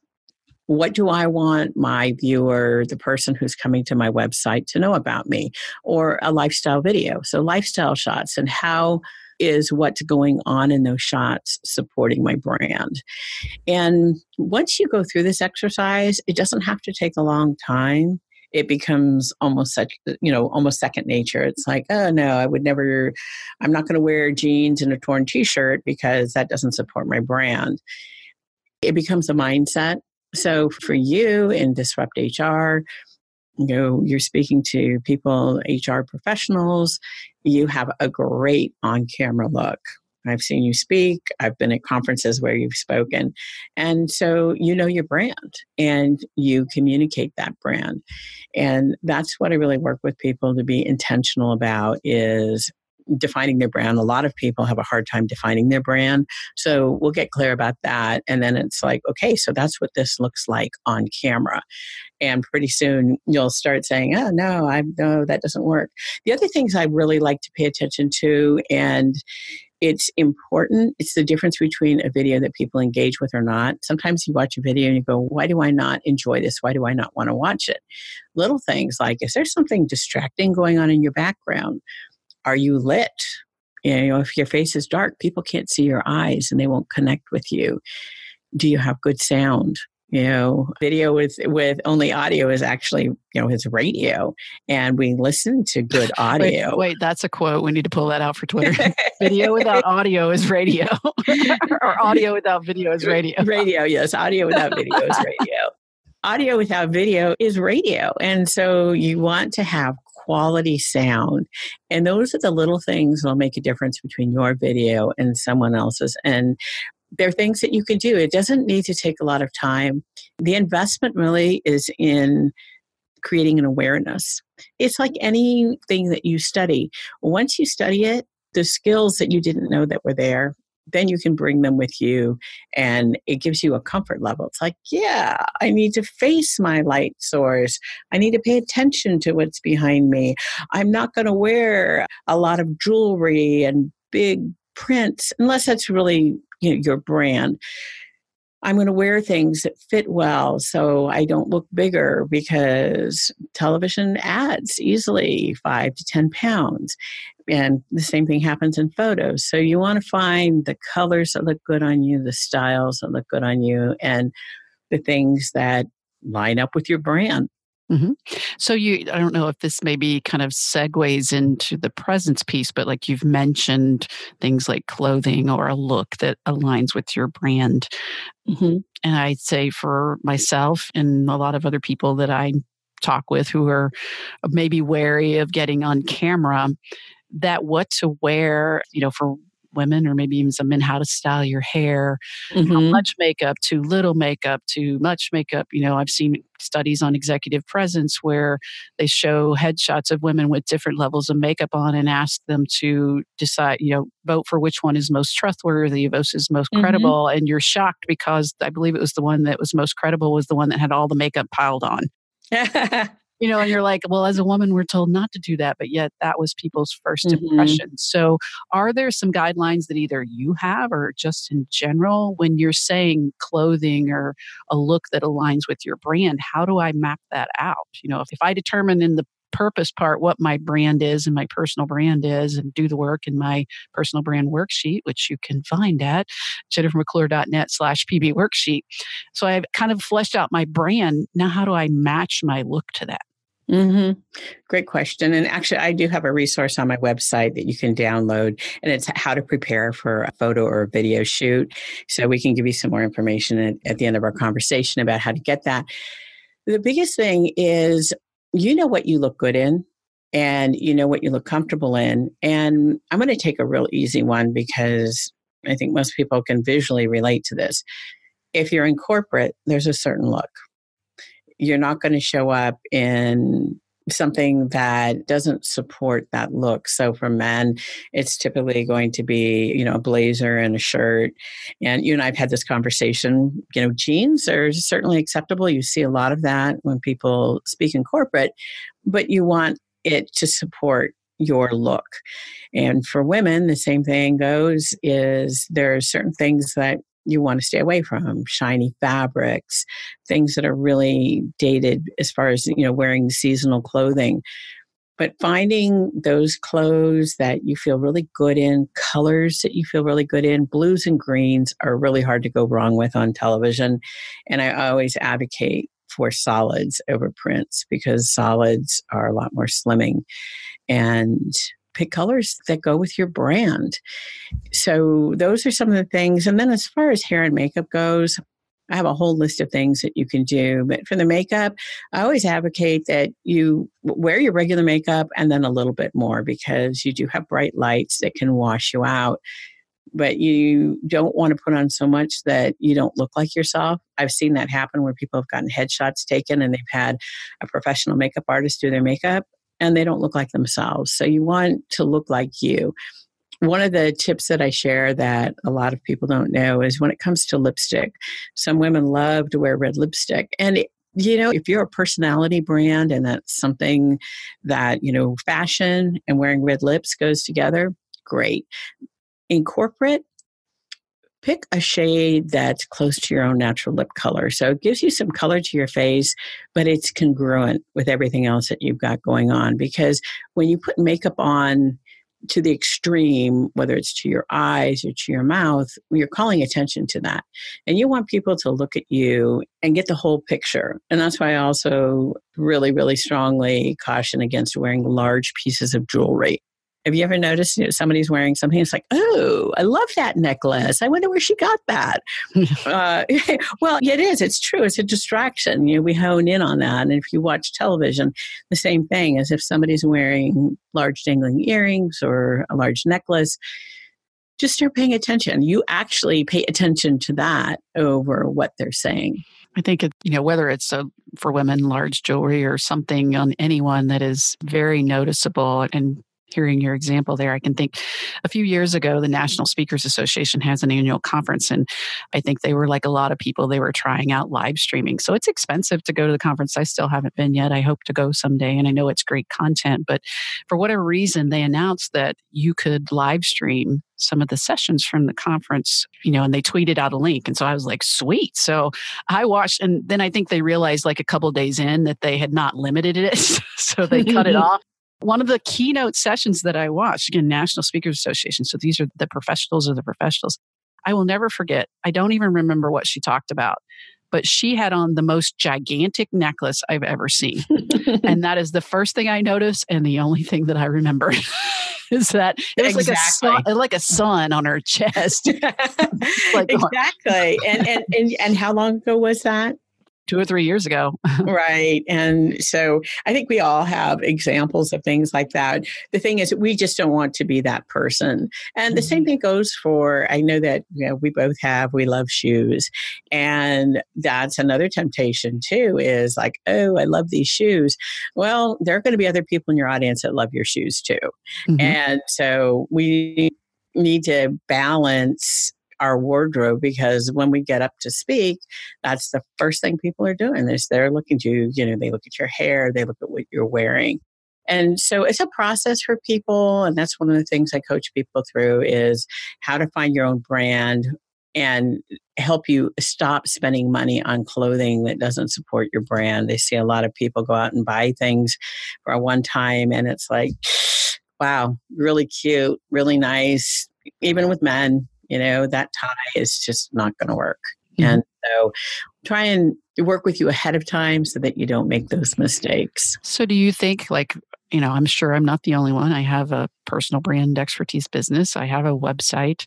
What do I want my viewer, the person who's coming to my website, to know about me? Or a lifestyle video. So lifestyle shots, and how is what's going on in those shots supporting my brand? And once you go through this exercise, it doesn't have to take a long time. It becomes almost second nature. It's like, oh no, I'm not going to wear jeans and a torn t-shirt because that doesn't support my brand. It becomes a mindset. So for you in Disrupt HR, you know, you're speaking to people, HR professionals, you have a great on-camera look. I've seen you speak. I've been at conferences where you've spoken. And so you know your brand and you communicate that brand. And that's what I really work with people to be intentional about is defining their brand. A lot of people have a hard time defining their brand. So we'll get clear about that. And then it's like, okay, so that's what this looks like on camera. And pretty soon you'll start saying, oh, no, that doesn't work. The other things I really like to pay attention to, and it's important, it's the difference between a video that people engage with or not. Sometimes you watch a video and you go, why do I not enjoy this? Why do I not want to watch it? Little things like, is there something distracting going on in your background? Are you lit? You know, if your face is dark, people can't see your eyes and they won't connect with you. Do you have good sound? You know, video with only audio is actually, you know, it's radio, and we listen to good audio. Wait, that's a quote. We need to pull that out for Twitter. Video without audio is radio. Or audio without video is radio. Radio, yes. Audio without video is radio. Audio without video is radio. And so you want to have quality sound. And those are the little things that will make a difference between your video and someone else's. And there are things that you can do. It doesn't need to take a lot of time. The investment really is in creating an awareness. It's like anything that you study. Once you study it, the skills that you didn't know that were there, then you can bring them with you, and it gives you a comfort level. It's like, yeah, I need to face my light source. I need to pay attention to what's behind me. I'm not going to wear a lot of jewelry and big prints, unless that's really, you know, your brand. I'm going to wear things that fit well so I don't look bigger, because television adds easily 5 to 10 pounds. And the same thing happens in photos. So you want to find the colors that look good on you, the styles that look good on you, and the things that line up with your brand. Mm-hmm. So I don't know if this maybe kind of segues into the presence piece, but like you've mentioned things like clothing or a look that aligns with your brand. Mm-hmm. And I'd say for myself and a lot of other people that I talk with who are maybe wary of getting on camera, that what to wear, you know, for women or maybe even some men, how to style your hair, mm-hmm. how much makeup, too little makeup, too much makeup. You know, I've seen studies on executive presence where they show headshots of women with different levels of makeup on and ask them to decide, you know, vote for which one is most trustworthy, versus most mm-hmm. credible. And you're shocked because I believe it was the one that was most credible was the one that had all the makeup piled on. You know, and you're like, well, as a woman, we're told not to do that. But yet that was people's first mm-hmm. impression. So are there some guidelines that either you have or just in general when you're saying clothing or a look that aligns with your brand? How do I map that out? You know, if I determine in the purpose part what my brand is and my personal brand is and do the work in my personal brand worksheet, which you can find at jennifermcclure.net/pbworksheet. So I've kind of fleshed out my brand. Now, how do I match my look to that? Mm-hmm. Great question. And actually, I do have a resource on my website that you can download, and it's how to prepare for a photo or a video shoot. So we can give you some more information at the end of our conversation about how to get that. The biggest thing is, you know what you look good in, and you know what you look comfortable in. And I'm going to take a real easy one because I think most people can visually relate to this. If you're in corporate, there's a certain look. You're not going to show up in something that doesn't support that look. So for men, it's typically going to be, you know, a blazer and a shirt. And you and I have had this conversation, you know, jeans are certainly acceptable. You see a lot of that when people speak in corporate, but you want it to support your look. And for women, the same thing goes, is there are certain things that you want to stay away from, shiny fabrics, things that are really dated as far as, you know, wearing seasonal clothing. But finding those clothes that you feel really good in, colors that you feel really good in, blues and greens are really hard to go wrong with on television. And I always advocate for solids over prints because solids are a lot more slimming. And pick colors that go with your brand. So those are some of the things. And then as far as hair and makeup goes, I have a whole list of things that you can do. But for the makeup, I always advocate that you wear your regular makeup and then a little bit more because you do have bright lights that can wash you out. but you don't want to put on so much that you don't look like yourself. I've seen that happen where people have gotten headshots taken and they've had a professional makeup artist do their makeup and they don't look like themselves. So you want to look like you. One of the tips that I share that a lot of people don't know is when it comes to lipstick, some women love to wear red lipstick. And, you know, if you're a personality brand and that's something that, you know, fashion and wearing red lips goes together, great. In corporate, pick a shade that's close to your own natural lip color. So it gives you some color to your face, but it's congruent with everything else that you've got going on. Because when you put makeup on to the extreme, whether it's to your eyes or to your mouth, you're calling attention to that. And you want people to look at you and get the whole picture. And that's why I also really, really strongly caution against wearing large pieces of jewelry. Have you ever noticed, you know, somebody's wearing something, it's like, oh, I love that necklace. I wonder where she got that. Well, it is. It's true. It's a distraction. You know, we hone in on that. And if you watch television, the same thing as if somebody's wearing large dangling earrings or a large necklace, just start paying attention. You actually pay attention to that over what they're saying. I think, you know, whether it's for women, large jewelry or something on anyone that is very noticeable. And hearing your example there, I can think a few years ago, the National Speakers Association has an annual conference. And I think they were like a lot of people, they were trying out live streaming. So it's expensive to go to the conference. I still haven't been yet. I hope to go someday. And I know it's great content. But for whatever reason, they announced that you could live stream some of the sessions from the conference, you know, and they tweeted out a link. And so I was like, sweet. So I watched, and then I think they realized like a couple of days in that they had not limited it. So they cut it off. One of the keynote sessions that I watched, again, National Speakers Association. So these are the professionals of the professionals. I will never forget. I don't even remember what she talked about, but she had on the most gigantic necklace I've ever seen. And that is the first thing I noticed and the only thing that I remember. Is that it was exactly like a sun on her chest. Like, exactly. And how long ago was that? 2 or 3 years ago. Right. And so I think we all have examples of things like that. The thing is, we just don't want to be that person. And the same thing goes for, I know that, you know, we love shoes. And that's another temptation too, is like, oh, I love these shoes. Well, there are going to be other people in your audience that love your shoes too. Mm-hmm. And so we need to balance our wardrobe, because when we get up to speak, that's the first thing people are doing is they're looking to you, you know, they look at your hair, they look at what you're wearing. And so it's a process for people. And that's one of the things I coach people through is how to find your own brand and help you stop spending money on clothing that doesn't support your brand. They see a lot of people go out and buy things for one time and it's like, wow, really cute, really nice, even with men. You know, that tie is just not going to work. Mm-hmm. And so try and work with you ahead of time so that you don't make those mistakes. So do you think, like, you know, I'm sure I'm not the only one. I have a personal brand expertise business. I have a website.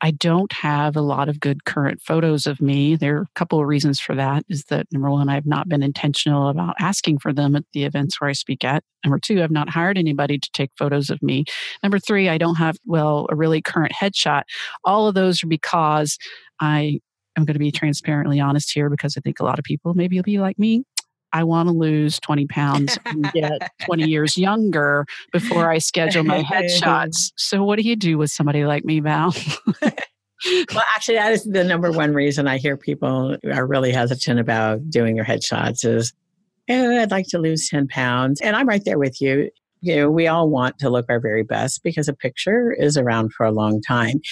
I don't have a lot of good current photos of me. There are a couple of reasons for that is that, number one, I have not been intentional about asking for them at the events where I speak at. Number two, I've not hired anybody to take photos of me. Number three, I don't have, well, a really current headshot. All of those are because I'm going to be transparently honest here, because I think a lot of people maybe will be like me. I want to lose 20 pounds and get 20 years younger before I schedule my headshots. So what do you do with somebody like me, Val? Well, actually, that is the number one reason I hear people are really hesitant about doing their headshots is, oh, I'd like to lose 10 pounds. And I'm right there with you. You know, we all want to look our very best because a picture is around for a long time.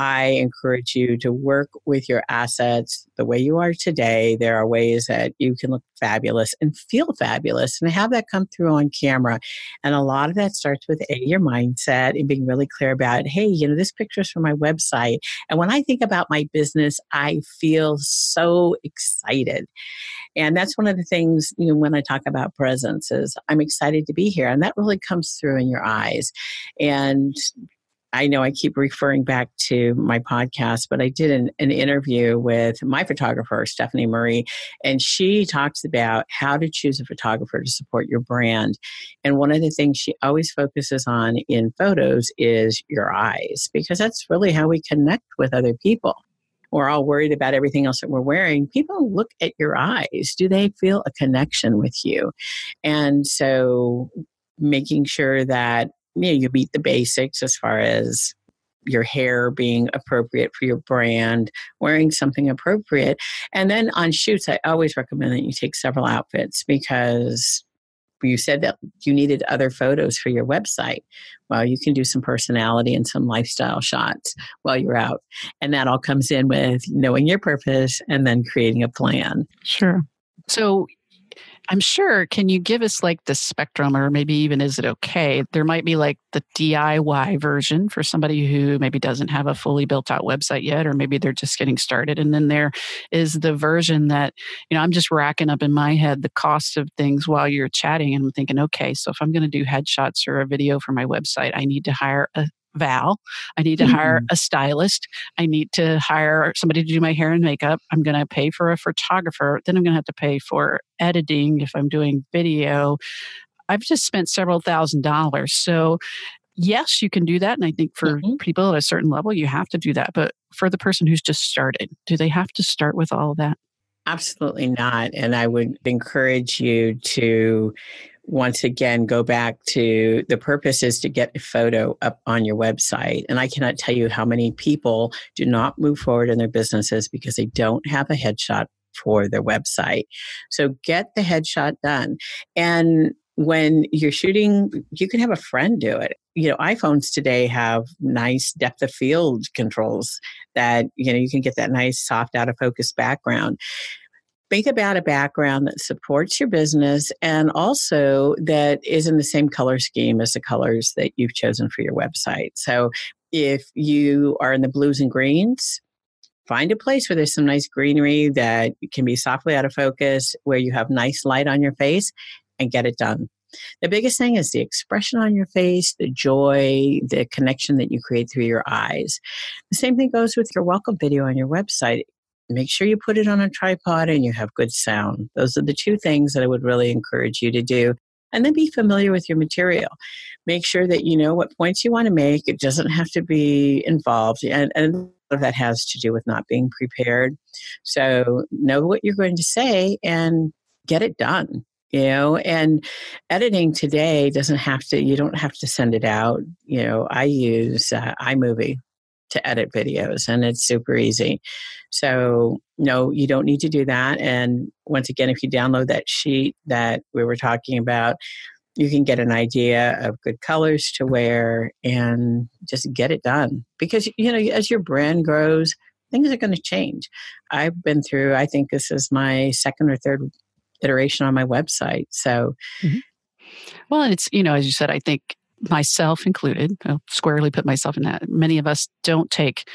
I encourage you to work with your assets the way you are today. There are ways that you can look fabulous and feel fabulous and have that come through on camera. And a lot of that starts with your mindset and being really clear about, hey, you know, this picture is from my website. And when I think about my business, I feel so excited. And that's one of the things, you know, when I talk about presence is I'm excited to be here. And that really comes through in your eyes. And I know I keep referring back to my podcast, but I did an interview with my photographer, Stephanie Marie, and she talks about how to choose a photographer to support your brand. And one of the things she always focuses on in photos is your eyes, because that's really how we connect with other people. We're all worried about everything else that we're wearing. People look at your eyes. Do they feel a connection with you? And so making sure that you meet the basics as far as your hair being appropriate for your brand, wearing something appropriate. And then on shoots, I always recommend that you take several outfits, because you said that you needed other photos for your website. Well, you can do some personality and some lifestyle shots while you're out. And that all comes in with knowing your purpose and then creating a plan. Sure. So I'm sure, can you give us like the spectrum, or maybe even is it okay? There might be like the DIY version for somebody who maybe doesn't have a fully built out website yet, or maybe they're just getting started. And then there is the version that, I'm just racking up in my head the cost of things while you're chatting, and I'm thinking, okay, so if I'm going to do headshots or a video for my website, I need to hire a Val. I need to hire a stylist. I need to hire somebody to do my hair and makeup. I'm going to pay for a photographer. Then I'm going to have to pay for editing if I'm doing video. I've just spent several $1,000s. So yes, you can do that. And I think for people at a certain level, you have to do that. But for the person who's just started, do they have to start with all of that? Absolutely not. And I would encourage you to once again go back to the purpose is to get a photo up on your website. And I cannot tell you how many people do not move forward in their businesses because they don't have a headshot for their website. So get the headshot done. And when you're shooting, you can have a friend do it. iPhones today have nice depth of field controls that, you can get that nice soft out of focus background. Think about a background that supports your business and also that is in the same color scheme as the colors that you've chosen for your website. So if you are in the blues and greens, find a place where there's some nice greenery that can be softly out of focus, where you have nice light on your face, and get it done. The biggest thing is the expression on your face, the joy, the connection that you create through your eyes. The same thing goes with your welcome video on your website. Make sure you put it on a tripod and you have good sound. Those are the two things that I would really encourage you to do. And then be familiar with your material. Make sure that you know what points you want to make. It doesn't have to be involved. And a lot of that has to do with not being prepared. So know what you're going to say and get it done. And editing today you don't have to send it out. I use iMovie to edit videos, and it's super easy. So no, you don't need to do that. And once again, if you download that sheet that we were talking about, you can get an idea of good colors to wear and just get it done. Because, as your brand grows, things are going to change. I've been through, I think this is my second or third iteration on my website. So, well, and it's, as you said, I think myself included, I'll squarely put myself in that. Many of us don't take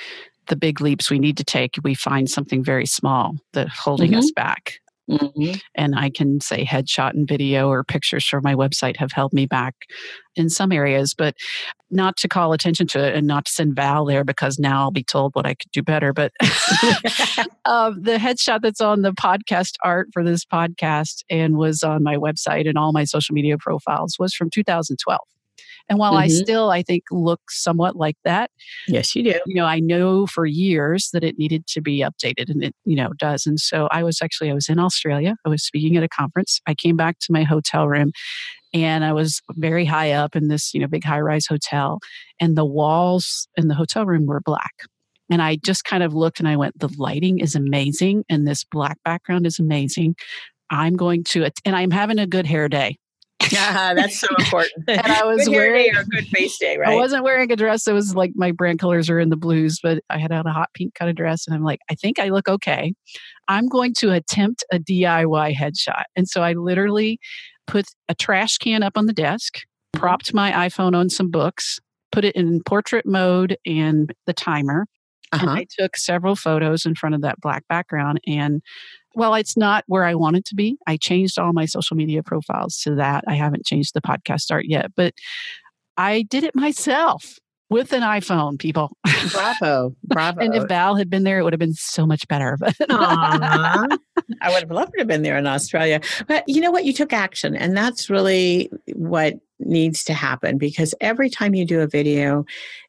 the big leaps we need to take. We find something very small that's holding us back. And I can say headshot and video or pictures from my website have held me back in some areas, but not to call attention to it and not to send Val there because now I'll be told what I could do better. But the headshot that's on the podcast art for this podcast and was on my website and all my social media profiles was from 2012. And while I still, I think, look somewhat like that. Yes, you do. I know for years that it needed to be updated, and it, does. And so I was in Australia. I was speaking at a conference. I came back to my hotel room, and I was very high up in this, big high-rise hotel. And the walls in the hotel room were black. And I just kind of looked and I went, the lighting is amazing. And this black background is amazing. And I'm having a good hair day. That's so important. And I was wearing a good face day, right? I wasn't wearing a dress. It was like my brand colors are in the blues, but I had on a hot pink kind of dress. And I'm like, I think I look okay. I'm going to attempt a DIY headshot. And so I literally put a trash can up on the desk, propped my iPhone on some books, put it in portrait mode and the timer. And I took several photos in front of that black background. And well, it's not where I want it to be. I changed all my social media profiles to that. I haven't changed the podcast art yet, but I did it myself. with an iPhone, people. Bravo. Bravo. And if Val had been there, it would have been so much better. I would have loved to have been there in Australia. But you know what? You took action. And that's really what needs to happen, because every time you do a video,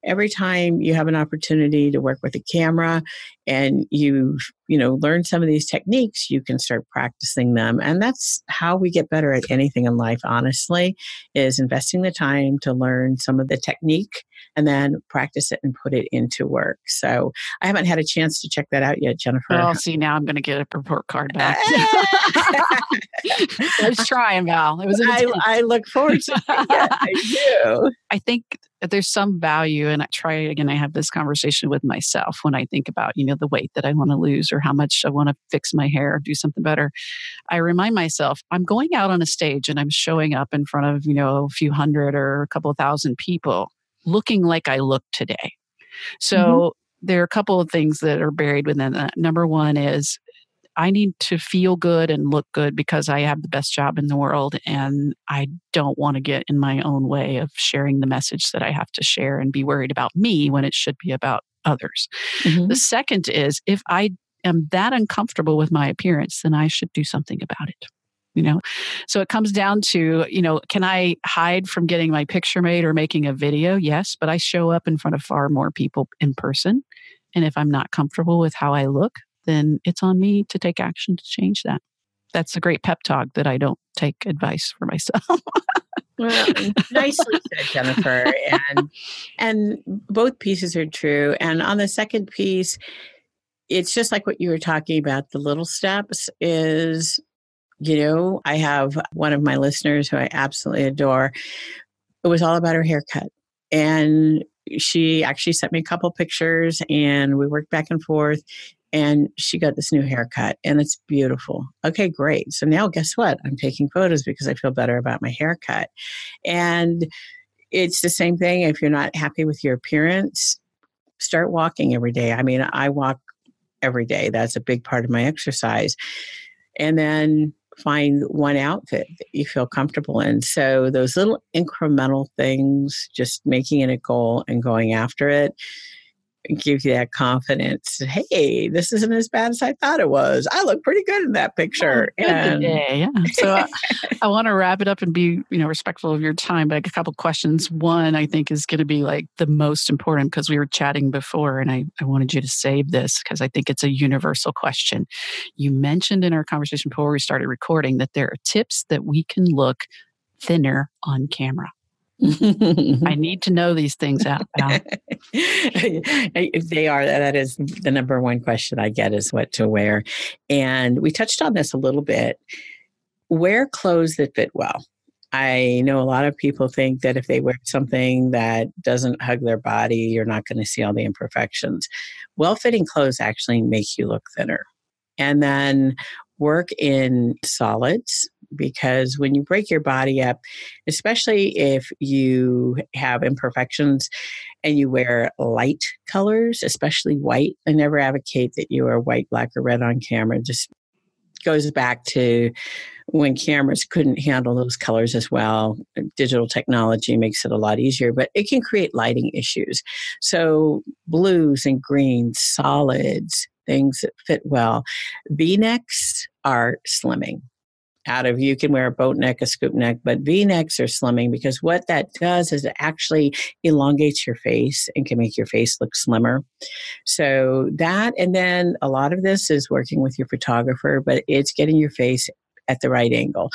every time you have an opportunity to work with a camera and you learn some of these techniques, you can start practicing them. And that's how we get better at anything in life, honestly, is investing the time to learn some of the technique and then practice it and put it into work. So I haven't had a chance to check that out yet, Jennifer. Well, see, now I'm going to get a report card back. Let's try, Val. It was I look forward to it. Yeah, I do. I think there's some value, and I try again. I have this conversation with myself when I think about, the weight that I want to lose or how much I want to fix my hair or do something better. I remind myself, I'm going out on a stage and I'm showing up in front of, a few hundred or a couple thousand people looking like I look today. So there are a couple of things that are buried within that. Number one is I need to feel good and look good because I have the best job in the world, and I don't want to get in my own way of sharing the message that I have to share and be worried about me when it should be about others. Mm-hmm. The second is, if I am that uncomfortable with my appearance, then I should do something about it. So it comes down to, can I hide from getting my picture made or making a video? Yes, but I show up in front of far more people in person. And if I'm not comfortable with how I look, then it's on me to take action to change that. That's a great pep talk that I don't take advice for myself. Well, nicely said, Jennifer. And both pieces are true. And on the second piece, it's just like what you were talking about. The little steps is, I have one of my listeners who I absolutely adore. It was all about her haircut. And she actually sent me a couple pictures and we worked back and forth. And she got this new haircut and it's beautiful. Okay, great. So now guess what? I'm taking photos because I feel better about my haircut. And it's the same thing. If you're not happy with your appearance, start walking every day. I mean, I walk every day. That's a big part of my exercise. And then find one outfit that you feel comfortable in. So those little incremental things, just making it a goal and going after it, give you that confidence. Hey, this isn't as bad as I thought it was. I look pretty good in that picture. So I want to wrap it up and be, respectful of your time, but a couple questions. One, I think is going to be like the most important, because we were chatting before and I wanted you to save this because I think it's a universal question. You mentioned in our conversation before we started recording that there are tips that we can look thinner on camera. I need to know these things out loud. They are. That is the number one question I get, is what to wear. And we touched on this a little bit. Wear clothes that fit well. I know a lot of people think that if they wear something that doesn't hug their body, you're not going to see all the imperfections. Well-fitting clothes actually make you look thinner. And then work in solids, because when you break your body up, especially if you have imperfections and you wear light colors, especially white, I never advocate that you wear white, black, or red on camera. Just goes back to when cameras couldn't handle those colors as well. Digital technology makes it a lot easier, but it can create lighting issues. So blues and greens, solids, things that fit well. V-necks are slimming. You can wear a boat neck, a scoop neck, but V-necks are slimming, because what that does is it actually elongates your face and can make your face look slimmer. So that, and then a lot of this is working with your photographer, but it's getting your face at the right angle.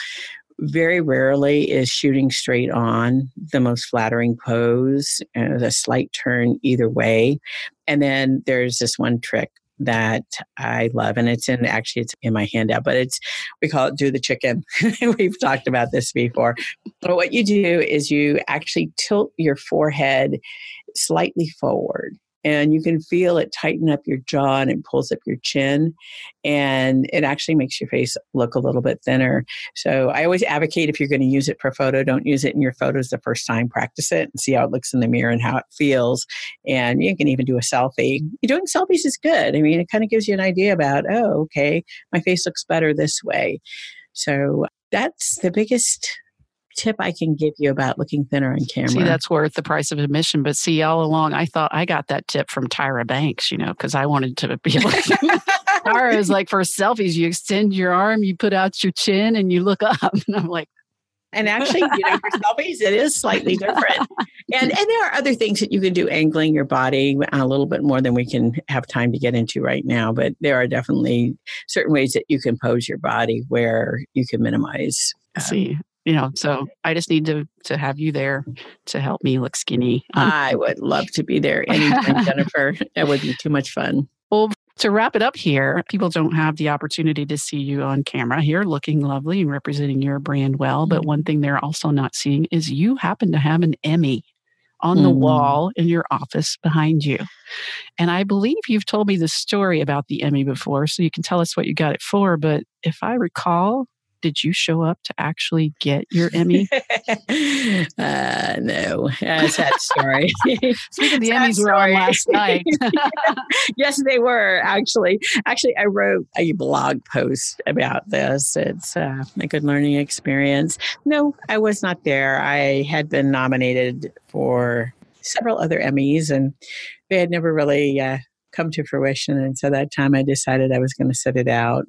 Very rarely is shooting straight on the most flattering pose, and a slight turn either way. And then there's this one trick that I love, and it's in my handout, but we call it do the chicken. We've talked about this before. But what you do is you actually tilt your forehead slightly forward, and you can feel it tighten up your jaw and it pulls up your chin, and it actually makes your face look a little bit thinner. So I always advocate, if you're going to use it for photo, don't use it in your photos the first time. Practice it and see how it looks in the mirror and how it feels. And you can even do a selfie. Doing selfies is good. I mean, it kind of gives you an idea about, oh, okay, my face looks better this way. So that's the biggest tip I can give you about looking thinner on camera. See, that's worth the price of admission. But see, all along, I thought I got that tip from Tyra Banks, you know, because I wanted to be like, Tyra is like, for selfies, you extend your arm, you put out your chin, and you look up. And I'm like, and actually, you know, for selfies, it is slightly different. And there are other things that you can do, angling your body a little bit more than we can have time to get into right now. But there are definitely certain ways that you can pose your body where you can minimize. See, you know, so I just need to have you there to help me look skinny. I would love to be there anytime, Jennifer. That would be too much fun. Well, to wrap it up here, people don't have the opportunity to see you on camera here looking lovely and representing your brand well. But one thing they're also not seeing is you happen to have an Emmy on the wall in your office behind you. And I believe you've told me the story about the Emmy before, so you can tell us what you got it for. But if I recall, did you show up to actually get your Emmy? No, sad story. Speaking of the Emmys, we were on last night. Yes, they were actually. Actually, I wrote a blog post about this. It's a good learning experience. No, I was not there. I had been nominated for several other Emmys, and they had never really come to fruition. And so that time I decided I was going to sit it out.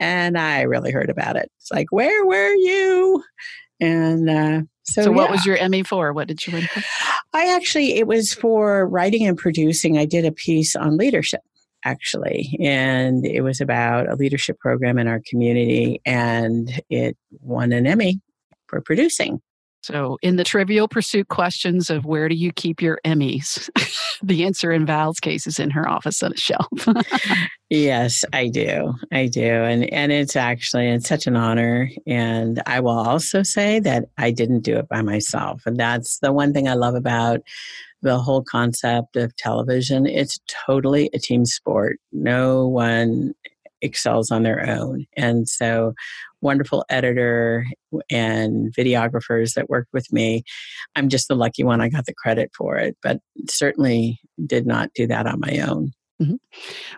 And I really heard about it. It's like, where were you? And so what was your Emmy for? What did you win for? It was for writing and producing. I did a piece on leadership, actually. And it was about a leadership program in our community. And it won an Emmy for producing. So in the trivial pursuit questions of where do you keep your Emmys, the answer in Val's case is in her office on a shelf. Yes, I do. I do. And it's such an honor. And I will also say that I didn't do it by myself. And that's the one thing I love about the whole concept of television. It's totally a team sport. No one excels on their own. And so wonderful editor and videographers that worked with me. I'm just the lucky one. I got the credit for it, but certainly did not do that on my own. Mm-hmm.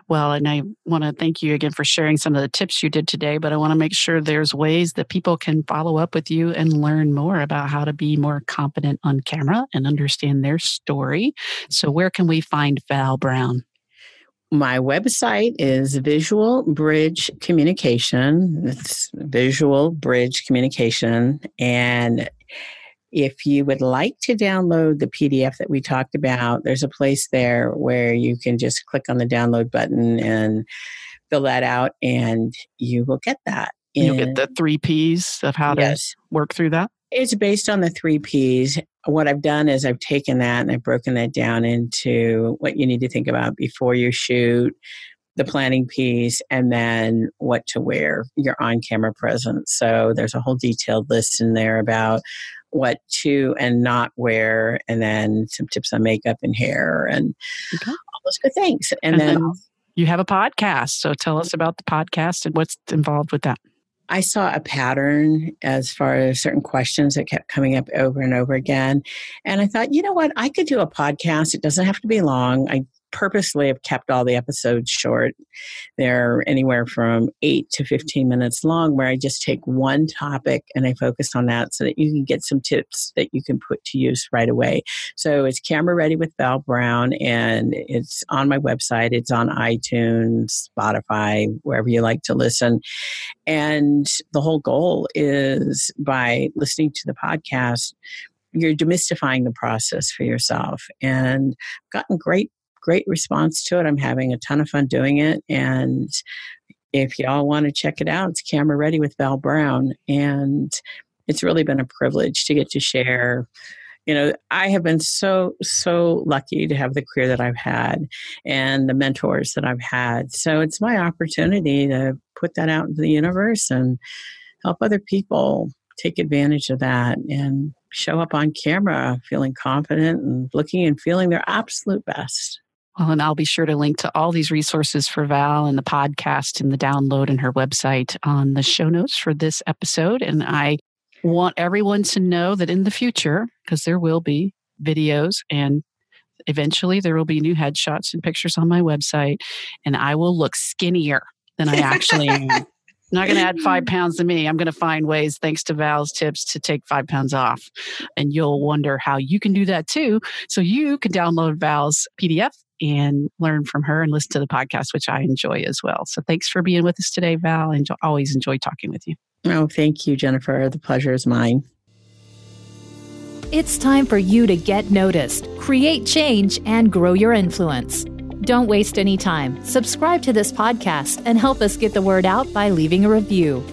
Well, and I want to thank you again for sharing some of the tips you did today, but I want to make sure there's ways that people can follow up with you and learn more about how to be more competent on camera and understand their story. So where can we find Val Brown? My website is Visual Bridge Communication. It's Visual Bridge Communication. And if you would like to download the PDF that we talked about, there's a place there where you can just click on the download button and fill that out, and you will get that. You'll get the 3 Ps of how to work through that? It's based on the 3 Ps. What I've done is I've taken that and I've broken that down into what you need to think about before you shoot, the planning piece, and then what to wear, your on-camera presence. So there's a whole detailed list in there about what to and not wear, and then some tips on makeup and hair and all those good things. And then you have a podcast. So tell us about the podcast and what's involved with that. I saw a pattern as far as certain questions that kept coming up over and over again. And I thought, you know what? I could do a podcast. It doesn't have to be long. I purposely have kept all the episodes short. They're anywhere from 8 to 15 minutes long, where I just take one topic and I focus on that so that you can get some tips that you can put to use right away. So it's Camera Ready with Val Brown, and it's on my website. It's on iTunes, Spotify, wherever you like to listen. And the whole goal is, by listening to the podcast, you're demystifying the process for yourself. And I've gotten great response to it. I'm having a ton of fun doing it. And if y'all want to check it out, it's Camera Ready with Val Brown. And it's really been a privilege to get to share. You know, I have been so lucky to have the career that I've had and the mentors that I've had. So it's my opportunity to put that out into the universe and help other people take advantage of that and show up on camera feeling confident and looking and feeling their absolute best. Well, and I'll be sure to link to all these resources for Val and the podcast and the download and her website on the show notes for this episode. And I want everyone to know that in the future, because there will be videos and eventually there will be new headshots and pictures on my website, and I will look skinnier than I actually am. Not going to add 5 pounds to me. I'm going to find ways, thanks to Val's tips, to take 5 pounds off. And you'll wonder how you can do that too. So you can download Val's PDF and learn from her and listen to the podcast, which I enjoy as well. So thanks for being with us today, Val. And always enjoy talking with you. Oh, thank you, Jennifer. The pleasure is mine. It's time for you to get noticed, create change, and grow your influence. Don't waste any time. Subscribe to this podcast and help us get the word out by leaving a review.